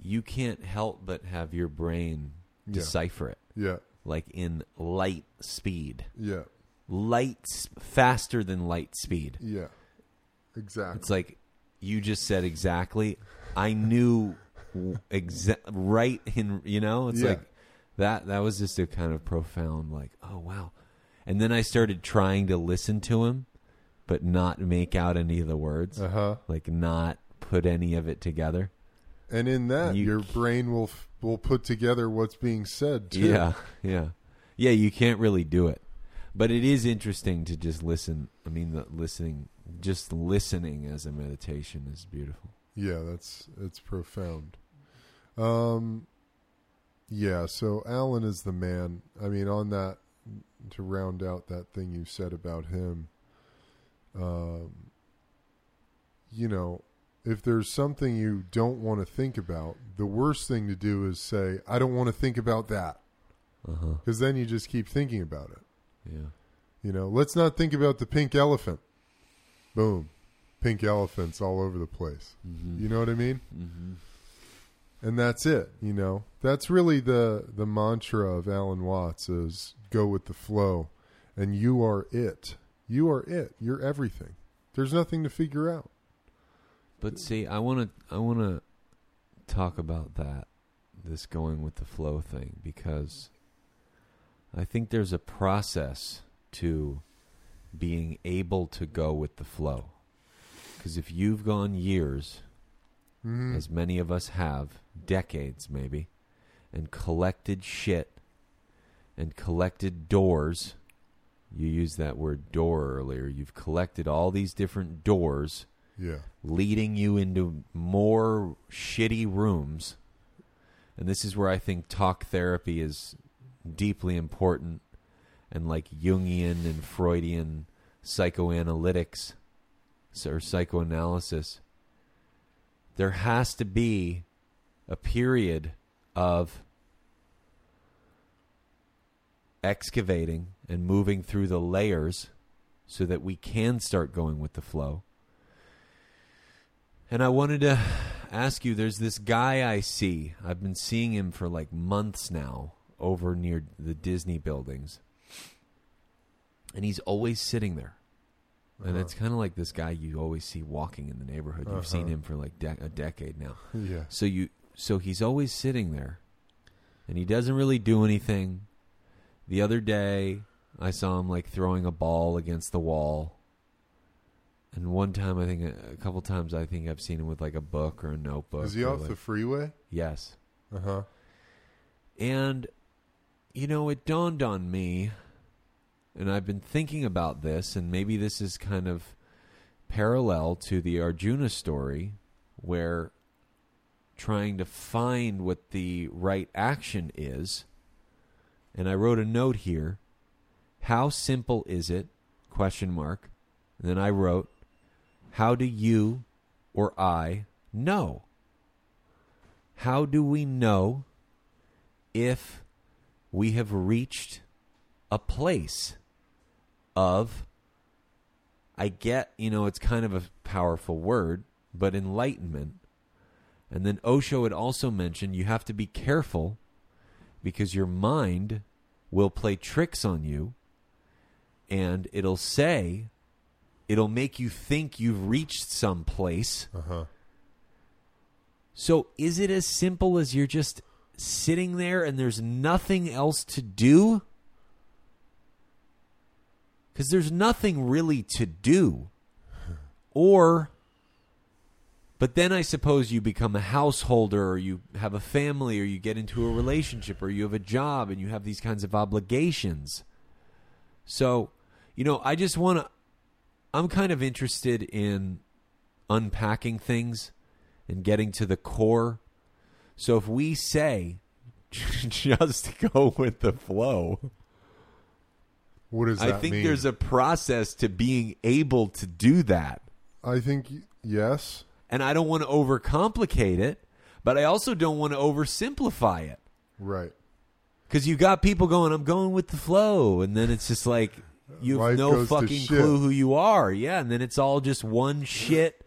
you can't help but have your brain yeah. decipher it. Yeah. Like in light speed. Yeah. Light, faster than light speed. Yeah. Exactly. It's like you just said exactly. I knew... Exact right in you know it's yeah. like that that was just a kind of profound, like, oh wow. And then I started trying to listen to him but not make out any of the words, uh-huh. like not put any of it together, and in that you, your brain will will put together what's being said too. yeah yeah yeah you can't really do it, but it is interesting to just listen. I mean, the listening just listening as a meditation is beautiful. Yeah, that's it's profound. Um, yeah, so Alan is the man. I mean, on that, to round out that thing you said about him, um, you know, if there's something you don't want to think about, the worst thing to do is say, I don't want to think about that. Uh-huh. Because then you just keep thinking about it. Yeah. You know, let's not think about the pink elephant. Boom. Pink elephants all over the place. Mm-hmm. You know what I mean? Mm-hmm. And that's it, you know. That's really the, the mantra of Alan Watts is go with the flow, and you are it. You are it. You're everything. There's nothing to figure out. But see, I want to I want to talk about that, this going with the flow thing, because I think there's a process to being able to go with the flow. Because if you've gone years, mm-hmm. as many of us have, decades maybe, and collected shit and collected doors, you used that word door earlier, you've collected all these different doors yeah. leading you into more shitty rooms. And this is where I think talk therapy is deeply important, and like Jungian and Freudian psychoanalytics or psychoanalysis, there has to be a period of excavating and moving through the layers so that we can start going with the flow. And I wanted to ask you, there's this guy I see. I've been seeing him for like months now over near the Disney buildings. And he's always sitting there. And uh-huh. It's kind of like this guy you always see walking in the neighborhood. You've uh-huh. seen him for like de- a decade now. Yeah. So you, so he's always sitting there, and he doesn't really do anything. The other day, I saw him like throwing a ball against the wall. And one time, I think a, a couple times, I think I've seen him with like a book or a notebook. Is he off like, the freeway? Yes. Uh huh. And, you know, it dawned on me. And I've been thinking about this, and maybe this is kind of parallel to the Arjuna story, where trying to find what the right action is. And I wrote a note here. How simple is it? Question mark. And then I wrote, how do you or I know? How do we know if we have reached a place of, I get, you know, it's kind of a powerful word, but enlightenment. And then Osho had also mentioned you have to be careful because your mind will play tricks on you, and it'll say, it'll make you think you've reached some place. Uh-huh. So is it as simple as you're just sitting there and there's nothing else to do? Because there's nothing really to do. Or, but then I suppose you become a householder, or you have a family, or you get into a relationship, or you have a job, and you have these kinds of obligations. So, you know, I just want to, I'm kind of interested in unpacking things and getting to the core. So if we say, just go with the flow. What does that I think mean? There's a process to being able to do that. I think, yes. And I don't want to overcomplicate it, but I also don't want to oversimplify it. Right. Because you got people going, I'm going with the flow. And then it's just like, you have Life no fucking clue who you are. Yeah. And then it's all just one shit.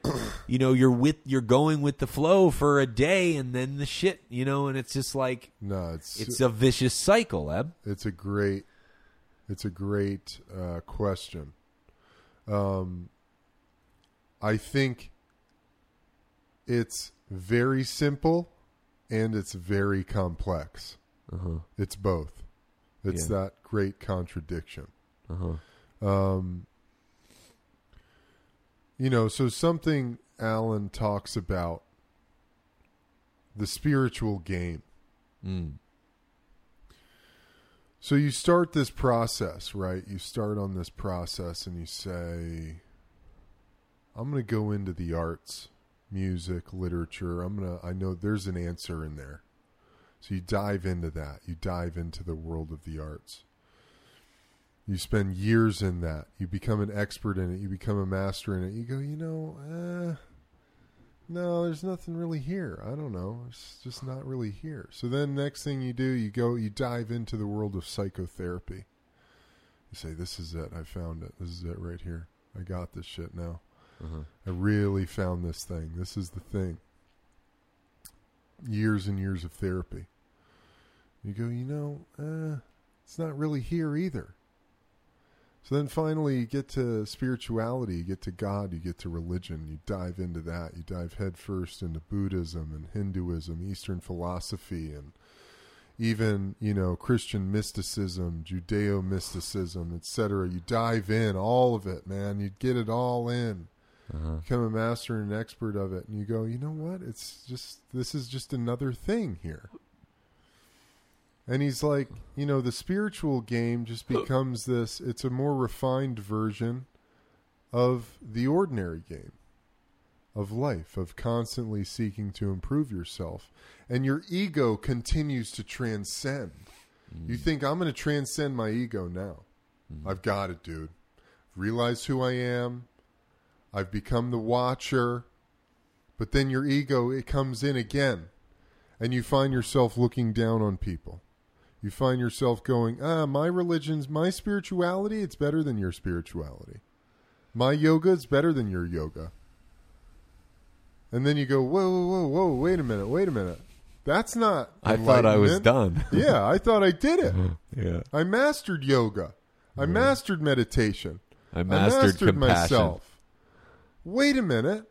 You know, you're with, you're going with the flow for a day, and then the shit, you know, and it's just like, no, it's, it's a vicious cycle, Eb. It's a great. It's a great uh, question. Um, I think it's very simple and it's very complex. Uh-huh. It's both. It's yeah. that great contradiction. Uh-huh. Um, you know, so something Alan talks about, the spiritual game. Mm. So you start this process, right? You start on this process and you say, I'm going to go into the arts, music, literature. I'm going to, I know there's an answer in there. So you dive into that. You dive into the world of the arts. You spend years in that. You become an expert in it. You become a master in it. You go, you know, eh, no, there's nothing really here. I don't know. It's just not really here. So then next thing you do, you go, you dive into the world of psychotherapy. You say, this is it. I found it. This is it right here. I got this shit now. Uh-huh. I really found this thing. This is the thing. Years and years of therapy. You go, you know, uh, it's not really here either. So then finally you get to spirituality, you get to God, you get to religion, you dive into that, you dive headfirst into Buddhism and Hinduism, Eastern philosophy, and even, you know, Christian mysticism, Judeo-mysticism, et cetera. You dive in, all of it, man. You get it all in. Uh-huh. Become a master and an expert of it, and you go, you know what? It's just, this is just another thing here. And he's like, you know, the spiritual game just becomes this, it's a more refined version of the ordinary game, of life, of constantly seeking to improve yourself. And your ego continues to transcend. Mm. You think, I'm going to transcend my ego now. Mm. I've got it, dude. Realize who I am. I've become the watcher. But then your ego, it comes in again. And you find yourself looking down on people. You find yourself going, ah, my religion's, my spirituality, it's better than your spirituality. My yoga's better than your yoga. And then you go, whoa, whoa, whoa, whoa, wait a minute, wait a minute. That's not enlightenment. I thought I was done. Yeah, I thought I did it. Yeah. I mastered yoga. I mastered meditation. I mastered, I mastered myself. Wait a minute.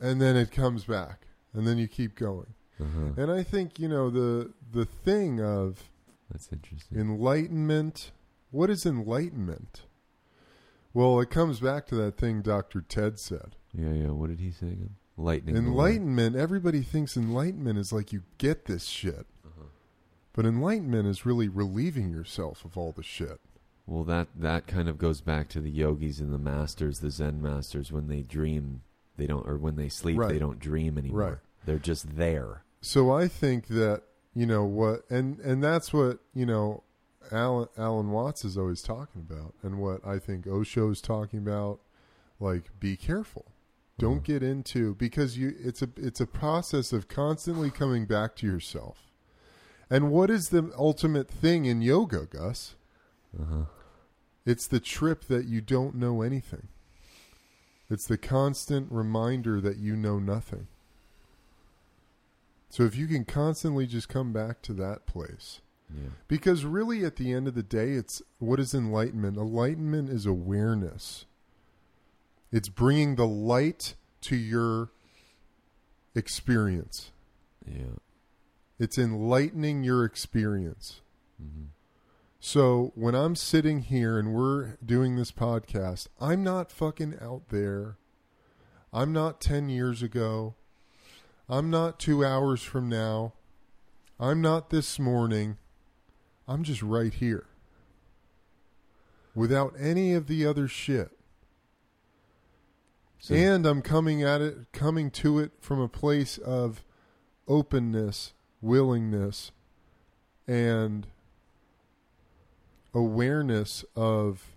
And then it comes back. And then you keep going. Uh-huh. And I think, you know, the the thing of That's interesting. Enlightenment. What is enlightenment? Well, it comes back to that thing Doctor Ted said. Yeah, yeah. What did he say again? Lightning enlightenment. Everybody thinks enlightenment is like you get this shit. Uh-huh. But enlightenment is really relieving yourself of all the shit. Well, that, that kind of goes back to the yogis and the masters, the Zen masters. When they dream, they don't, or when they sleep, right. they don't dream anymore. Right. They're just there. So I think that, you know, what, and, and that's what, you know, Alan, Alan Watts is always talking about, and what I think Osho is talking about, like, be careful. Don't mm-hmm. get into, because you, it's a, it's a process of constantly coming back to yourself. And what is the ultimate thing in yoga, Gus? Uh-huh. It's the trip that you don't know anything. It's the constant reminder that you know nothing. So if you can constantly just come back to that place. Yeah. Because really at the end of the day, it's what is enlightenment? Enlightenment is awareness. It's bringing the light to your experience. Yeah. It's enlightening your experience. Mm-hmm. So when I'm sitting here and we're doing this podcast, I'm not fucking out there. I'm not ten years ago. I'm not two hours from now. I'm not this morning. I'm just right here. Without any of the other shit. So, and I'm coming at it, coming to it from a place of openness, willingness, and awareness of,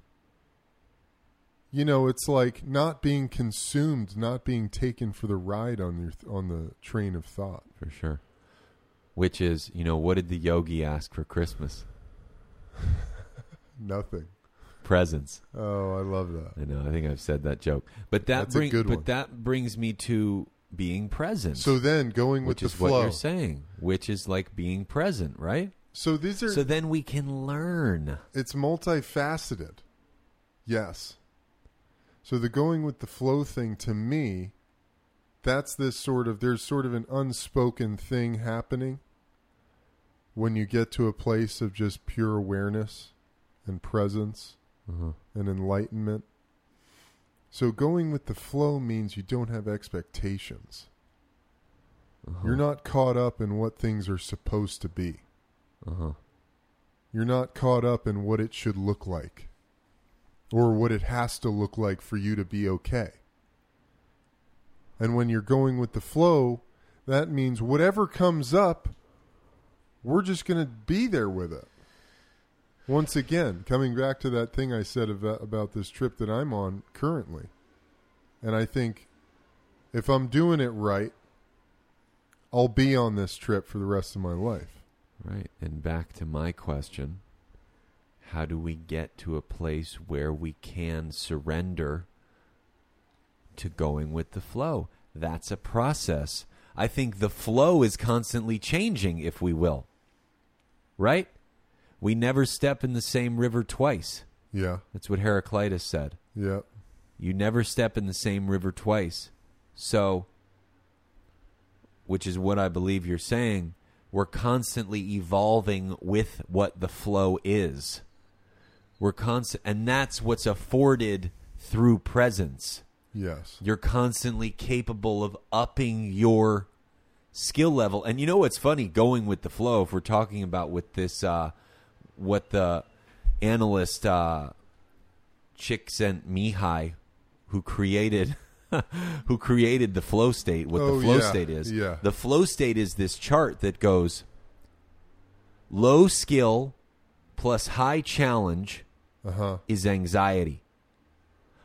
you know, it's like not being consumed, not being taken for the ride on your th- on the train of thought. For sure. Which is, you know, what did the yogi ask for Christmas? Nothing. Presents. Oh, I love that. I know. I think I've said that joke, but that brings but that brings me to being present. So then, going with the flow, which is what you're saying, which is like being present, right? So these are. So then we can learn. It's multifaceted. Yes. So the going with the flow thing, to me, that's this sort of there's sort of an unspoken thing happening when you get to a place of just pure awareness and presence. Uh-huh. And enlightenment. So going with the flow means you don't have expectations. Uh-huh. You're not caught up in what things are supposed to be. Uh-huh. You're not caught up in what it should look like or what it has to look like for you to be okay. And when you're going with the flow, that means whatever comes up, we're just going to be there with it. Once again, coming back to that thing I said about, about this trip that I'm on currently. And I think if I'm doing it right, I'll be on this trip for the rest of my life. Right. And back to my question, how do we get to a place where we can surrender to going with the flow? That's a process. I think the flow is constantly changing, if we will. Right? We never step in the same river twice. Yeah. That's what Heraclitus said. Yeah. You never step in the same river twice. So, which is what I believe you're saying, we're constantly evolving with what the flow is. We're constant, and that's what's afforded through presence. Yes. You're constantly capable of upping your skill level. And you know what's funny? Going with the flow, if we're talking about with this... uh what the analyst uh, Csikszentmihalyi, who created who created the flow state, what oh, the flow yeah, state is. Yeah. The flow state is this chart that goes low skill plus high challenge uh-huh. is anxiety.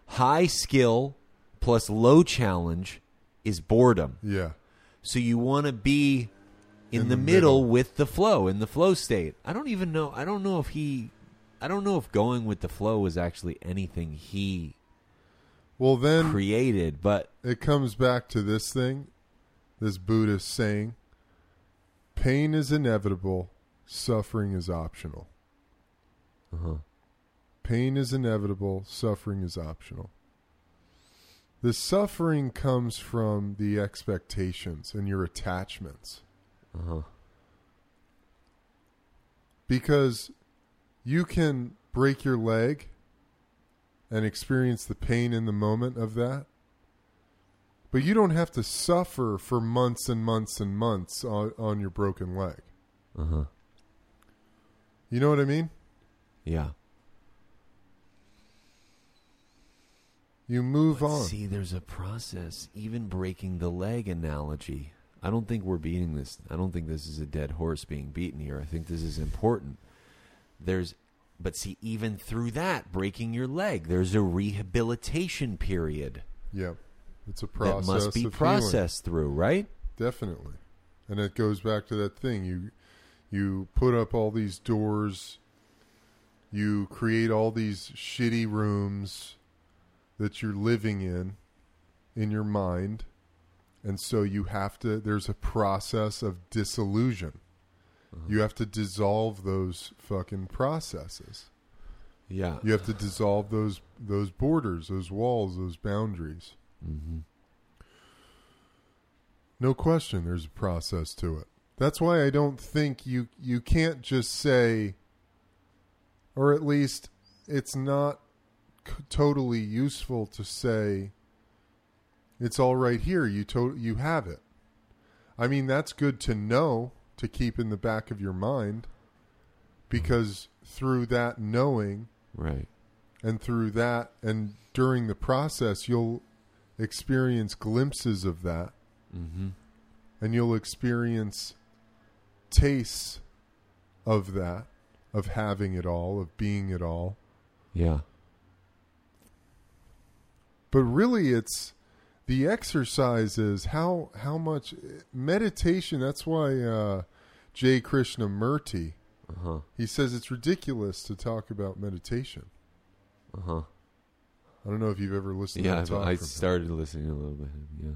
High skill plus low challenge is boredom. Yeah. So you want to be... In, in the, the middle, middle with the flow, in the flow state. I don't even know. I don't know if he, I don't know if going with the flow was actually anything he well, then created. But it comes back to this thing, this Buddhist saying, pain is inevitable, suffering is optional. Uh-huh. Pain is inevitable, suffering is optional. The suffering comes from the expectations and your attachments. Uh-huh. Because you can break your leg and experience the pain in the moment of that, but you don't have to suffer for months and months and months on, on your broken leg. Uh-huh. You know what I mean? Yeah. You move but on. See, there's a process. Even breaking the leg analogy. I don't think we're beating this. I don't think this is a dead horse being beaten here. I think this is important. There's, but see, even through that, breaking your leg, there's a rehabilitation period. Yeah. It's a process. That must be processed through, right? Definitely. And it goes back to that thing. You, you put up all these doors. You create all these shitty rooms that you're living in, in your mind. And so you have to, there's a process of disillusion. Uh-huh. You have to dissolve those fucking processes. Yeah. You have to dissolve those, those borders, those walls, those boundaries. Mm-hmm. No question. There's a process to it. That's why I don't think you, you can't just say, or at least it's not totally useful to say it's all right here. You to- you have it. I mean, that's good to know, to keep in the back of your mind, because through that knowing, right, and through that, and during the process, you'll experience glimpses of that, mm-hmm. and you'll experience tastes of that, of having it all, of being it all. Yeah. But really, it's the exercise is how how much meditation. That's why uh, J. Krishnamurti, uh-huh. he says it's ridiculous to talk about meditation. Uh huh. I don't know if you've ever listened. Yeah, to talk I, I started him. listening a little bit. Yeah.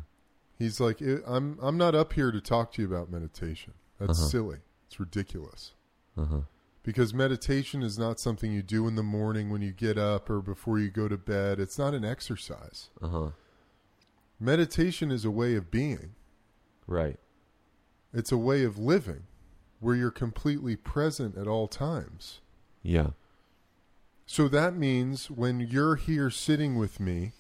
He's like, I'm I'm not up here to talk to you about meditation. That's uh-huh. silly. It's ridiculous. Uh huh. Because meditation is not something you do in the morning when you get up or before you go to bed. It's not an exercise. Uh-huh. Meditation is a way of being. Right. It's a way of living where you're completely present at all times. Yeah. So that means when you're here sitting with me,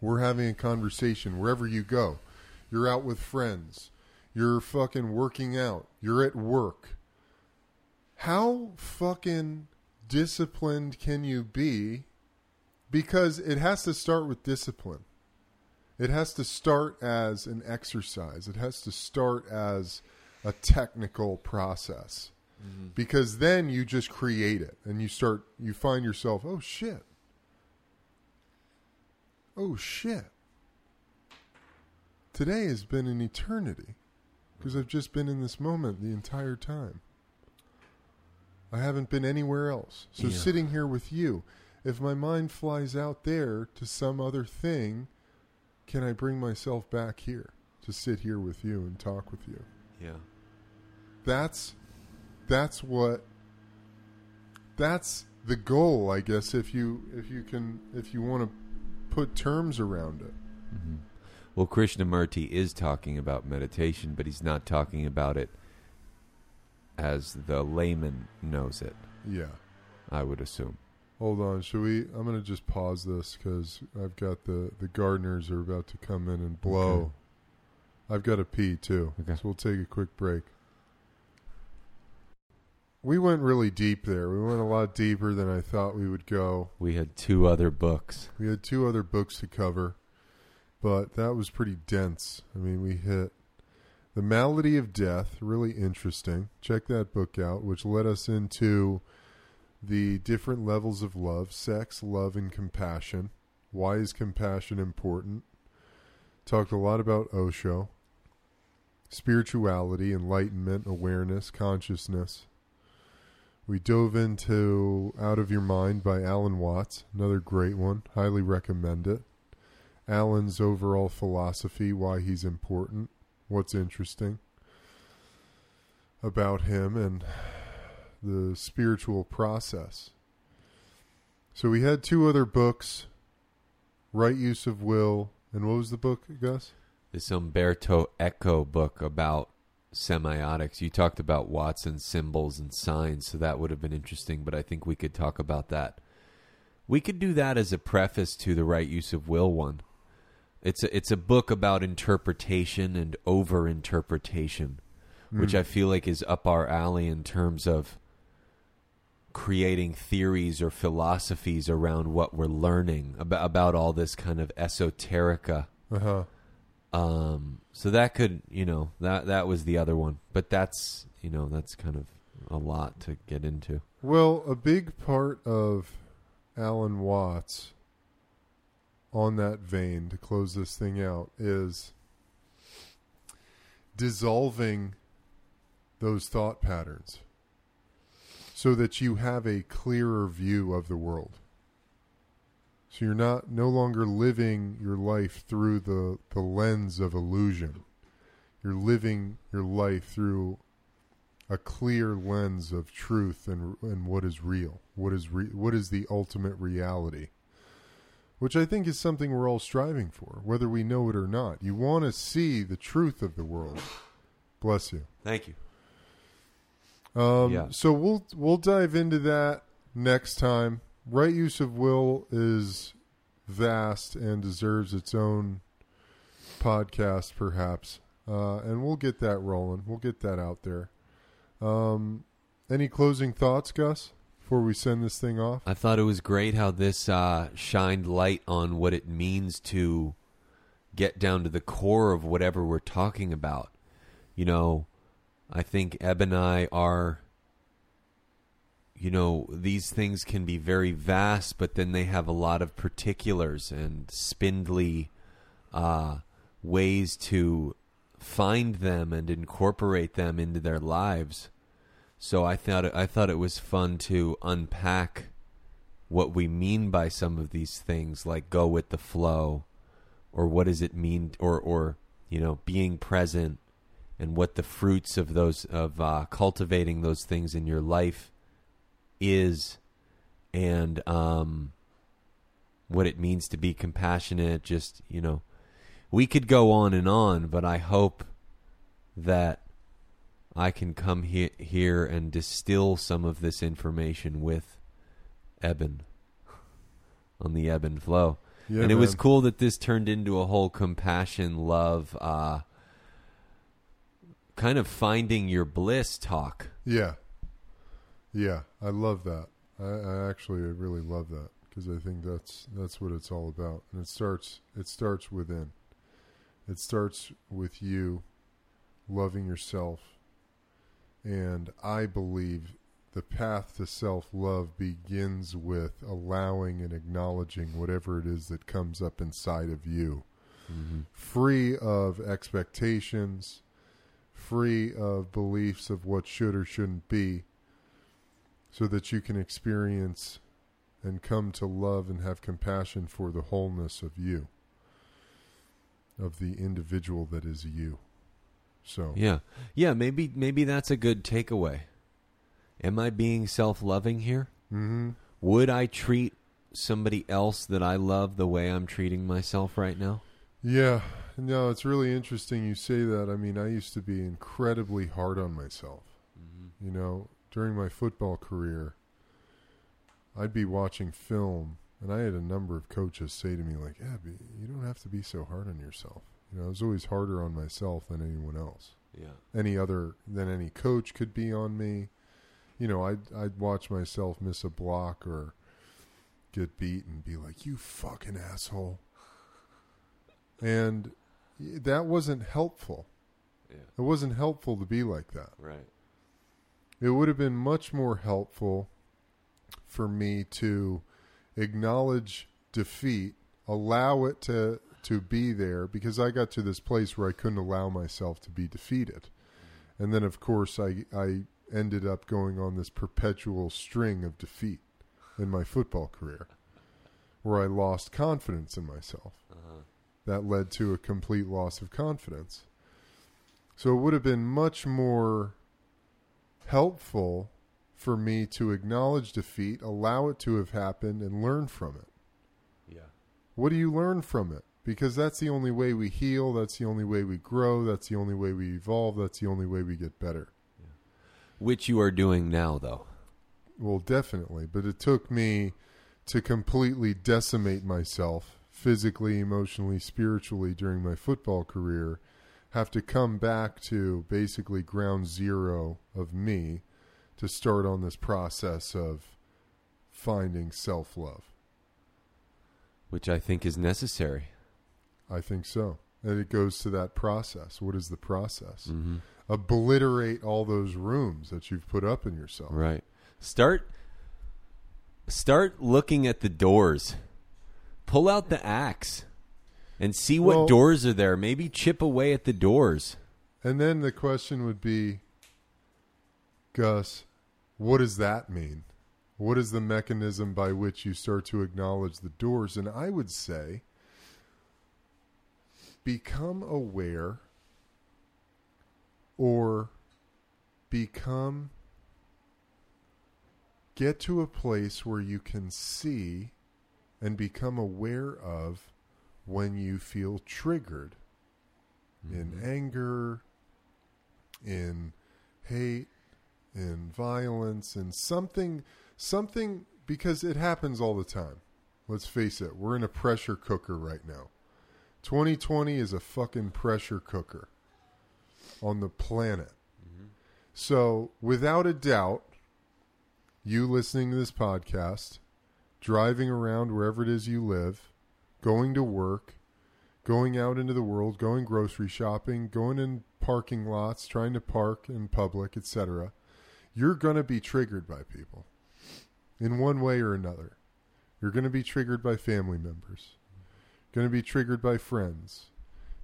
we're having a conversation wherever you go. You're out with friends. You're fucking working out. You're at work. How fucking disciplined can you be? Because it has to start with discipline. It has to start as an exercise. It has to start as a technical process. Mm-hmm. Because then you just create it and you start, you find yourself, oh shit. Oh shit. Today has been an eternity because I've just been in this moment the entire time. I haven't been anywhere else. So yeah. Sitting here with you, if my mind flies out there to some other thing, can I bring myself back here to sit here with you and talk with you? Yeah. That's that's what that's the goal, I guess, if you if you can if you want to put terms around it. Mm-hmm. Well, Krishnamurti is talking about meditation, but he's not talking about it as the layman knows it. Yeah. I would assume. Hold on. Should we? I'm going to just pause this because I've got the, the gardeners are about to come in and blow. Okay. I've got to pee too. Okay. So we'll take a quick break. We went really deep there. We went a lot deeper than I thought we would go. We had two other books. We had two other books to cover, but that was pretty dense. I mean, we hit The Malady of Death, really interesting. Check that book out, which led us into the different levels of love, sex, love, and compassion. Why is compassion important? Talked a lot about Osho, spirituality, enlightenment, awareness, consciousness. We dove into Out of Your Mind by Alan Watts, another great one. Highly recommend it. Alan's overall philosophy, why he's important, what's interesting about him, and the spiritual process. So we had two other books, Right Use of Will, and what was the book, Gus? This Umberto Eco book about semiotics. You talked about Watson's symbols and signs, so that would have been interesting, but I think we could talk about that. We could do that as a preface to the Right Use of Will one. It's a, it's a book about interpretation and over-interpretation, mm. which I feel like is up our alley in terms of creating theories or philosophies around what we're learning about, about all this kind of esoterica. Uh-huh. Um, so that could, you know, that, that was the other one, but that's, you know, that's kind of a lot to get into. Well, a big part of Alan Watts on that vein, to close this thing out, is dissolving those thought patterns so that you have a clearer view of the world. So you're not no longer living your life through the, the lens of illusion. You're living your life through a clear lens of truth and and what is real, what is re- what is the ultimate reality, which I think is something we're all striving for, whether we know it or not. You want to see the truth of the world. Bless you. Thank you. Um, yeah. So we'll we'll dive into that next time. Right Use of Will is vast and deserves its own podcast, perhaps. Uh, and we'll get that rolling. We'll get that out there. Um, any closing thoughts, Gus, before we send this thing off? I thought it was great how this uh, shined light on what it means to get down to the core of whatever we're talking about. You know, I think Eb and I are... You know, these things can be very vast, but then they have a lot of particulars and spindly uh, ways to find them and incorporate them into their lives. So I thought it, I thought it was fun to unpack what we mean by some of these things, like go with the flow, or what does it mean, or or you know, being present, and what the fruits of those of uh, cultivating those things in your life is, and um, what it means to be compassionate. Just, you know, we could go on and on, but I hope that I can come he- here and distill some of this information with Eben on the Ebb and Flow. Yeah, and it man. was cool that this turned into a whole compassion, love, uh, kind of finding your bliss talk. Yeah. Yeah, I love that. I, I actually really love that, because I think that's that's what it's all about. And it starts it starts within. It starts with you loving yourself. And I believe the path to self-love begins with allowing and acknowledging whatever it is that comes up inside of you. Mm-hmm. Free of expectations, free of beliefs of what should or shouldn't be, so that you can experience and come to love and have compassion for the wholeness of you, of the individual that is you. So yeah, yeah, maybe maybe that's a good takeaway. Am I being self-loving here? Mm-hmm. Would I treat somebody else that I love the way I'm treating myself right now? Yeah, no, it's really interesting you say that. I mean, I used to be incredibly hard on myself, mm-hmm. you know. During my football career, I'd be watching film, and I had a number of coaches say to me, like, yeah, you don't have to be so hard on yourself. You know, I was always harder on myself than anyone else. Yeah. Any other, than any coach could be on me. You know, I'd, I'd watch myself miss a block or get beat and be like, you fucking asshole. And that wasn't helpful. Yeah. It wasn't helpful to be like that. Right. It would have been much more helpful for me to acknowledge defeat, allow it to, to be there, because I got to this place where I couldn't allow myself to be defeated. And then, of course, I, I ended up going on this perpetual string of defeat in my football career where I lost confidence in myself. Uh-huh. That led to a complete loss of confidence. So it would have been much more helpful for me to acknowledge defeat, allow it to have happened, and learn from it. Yeah. What do you learn from it? Because that's the only way we heal. That's the only way we grow. That's the only way we evolve. That's the only way we get better. Yeah. Which you are doing now, though. Well, definitely. But it took me to completely decimate myself physically, emotionally, spiritually during my football career, have to come back to basically ground zero of me to start on this process of finding self-love. Which I think is necessary. I think so. And it goes to that process. What is the process? Mm-hmm. Obliterate all those rooms that you've put up in yourself. Right. Start, start looking at the doors. Pull out the axe and see what well, doors are there. Maybe chip away at the doors. And then the question would be, Gus, what does that mean? What is the mechanism by which you start to acknowledge the doors? And I would say, become aware or become, get to a place where you can see and become aware of when you feel triggered mm-hmm. in anger, in hate, in violence, in something, something, because it happens all the time. Let's face it. We're in a pressure cooker right now. twenty twenty is a fucking pressure cooker on the planet. Mm-hmm. So without a doubt, you listening to this podcast, driving around wherever it is you live, going to work, going out into the world, going grocery shopping, going in parking lots, trying to park in public, et cetera, you're going to be triggered by people in one way or another. You're going to be triggered by family members. Going to be triggered by friends.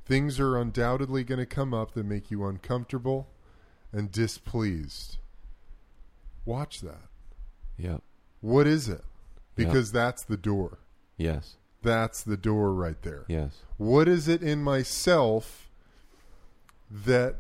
Things are undoubtedly going to come up that make you uncomfortable and displeased. Watch that. Yeah. What is it? Because yeah. that's the door. Yes. That's the door right there. Yes. What is it in myself that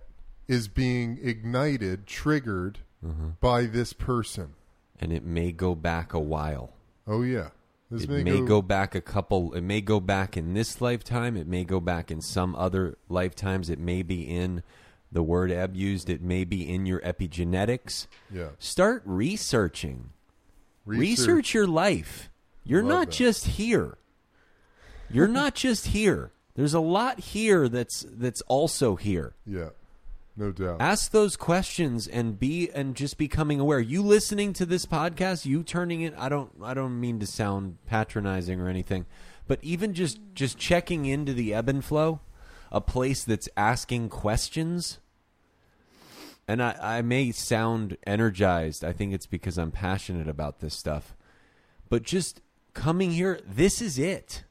is being ignited, triggered mm-hmm. by this person? And it may go back a while. Oh, yeah. This it may, may go, go back a couple. It may go back in this lifetime. It may go back in some other lifetimes. It may be in the word Ebb used. It may be in your epigenetics. Yeah. Start researching. Research, Research your life. You're Love not that. just here. You're not just here. There's a lot here that's that's also here. Yeah. No doubt. Ask those questions and be and just becoming aware. You listening to this podcast, you turning it, I don't I don't mean to sound patronizing or anything, but even just, just checking into the Ebb and Flow, a place that's asking questions. And I, I may sound energized. I think it's because I'm passionate about this stuff. But just coming here, this is it.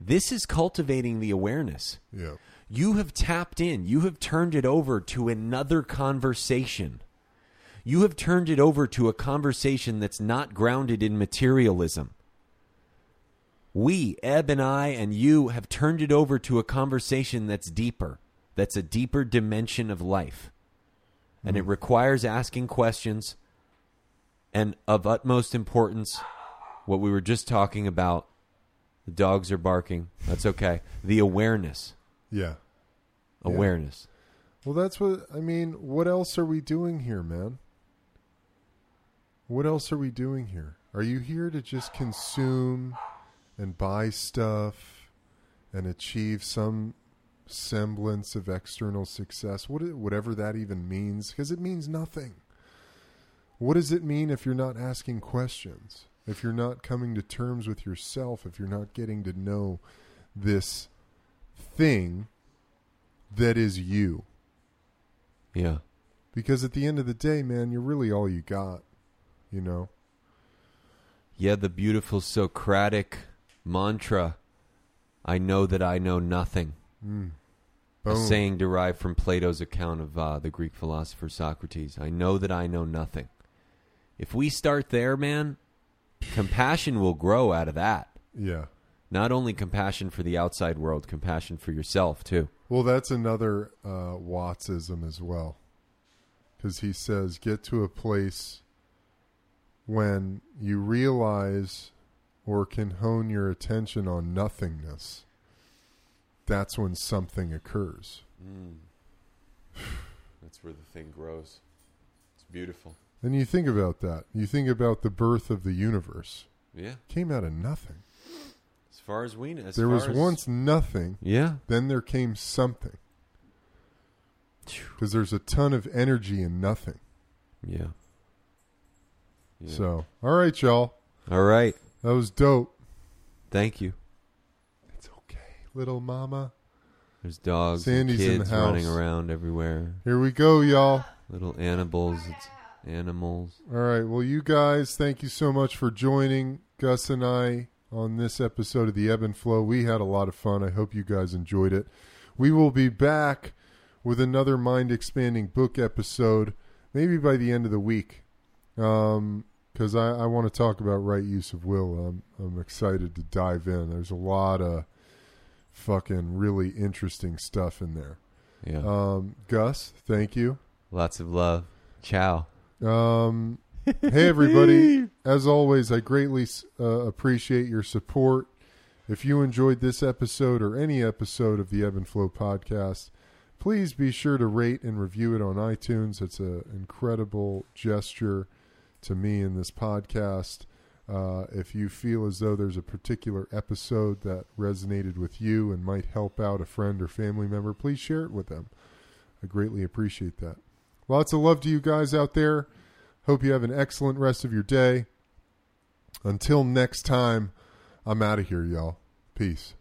This is cultivating the awareness. Yeah. You have tapped in. You have turned it over to another conversation. You have turned it over to a conversation that's not grounded in materialism. We, Ebb and I and you, have turned it over to a conversation that's deeper, that's a deeper dimension of life. And mm. it requires asking questions and of utmost importance, what we were just talking about. The dogs are barking. That's okay. The awareness. Yeah. Awareness. Yeah. Well, that's what, I mean, what else are we doing here, man? What else are we doing here? Are you here to just consume and buy stuff and achieve some semblance of external success? What, whatever that even means, because it means nothing. What does it mean if you're not asking questions? If you're not coming to terms with yourself, if you're not getting to know this thing that is you. Yeah. Because at the end of the day, man, you're really all you got, you know? Yeah, the beautiful Socratic mantra, I know that I know nothing. Mm. Boom. A saying derived from Plato's account of uh, the Greek philosopher Socrates. I know that I know nothing. If we start there, man, compassion will grow out of that. Yeah. Not only compassion for the outside world, compassion for yourself, too. Well, that's another uh, Wattsism as well. Because he says, get to a place when you realize or can hone your attention on nothingness. That's when something occurs. Mm. That's where the thing grows. It's beautiful. And you think about that. You think about the birth of the universe. Yeah. It came out of nothing. As far as we know. As there was as... once nothing. Yeah. Then there came something. Because there's a ton of energy in nothing. Yeah. yeah. So, all right, y'all. All right. That was dope. Thank you. It's okay, little mama. There's dogs Sandy's and kids in the house. Running around everywhere. Here we go, y'all. Little animals. It's animals. All right. Well, you guys, thank you so much for joining Gus and I on this episode of The Ebb and Flow. We had a lot of fun. I hope you guys enjoyed it. We will be back with another mind-expanding book episode, maybe by the end of the week, um, because I, I want to talk about right use of will. I'm, I'm excited to dive in. There's a lot of fucking really interesting stuff in there. Yeah. Um, Gus, thank you. Lots of love. Ciao. Um, hey, everybody. As always, I greatly uh, appreciate your support. If you enjoyed this episode or any episode of the Ebb and Flow podcast, please be sure to rate and review it on iTunes. It's an incredible gesture to me in this podcast. Uh, if you feel as though there's a particular episode that resonated with you and might help out a friend or family member, please share it with them. I greatly appreciate that. Lots of love to you guys out there. Hope you have an excellent rest of your day. Until next time, I'm out of here, y'all. Peace.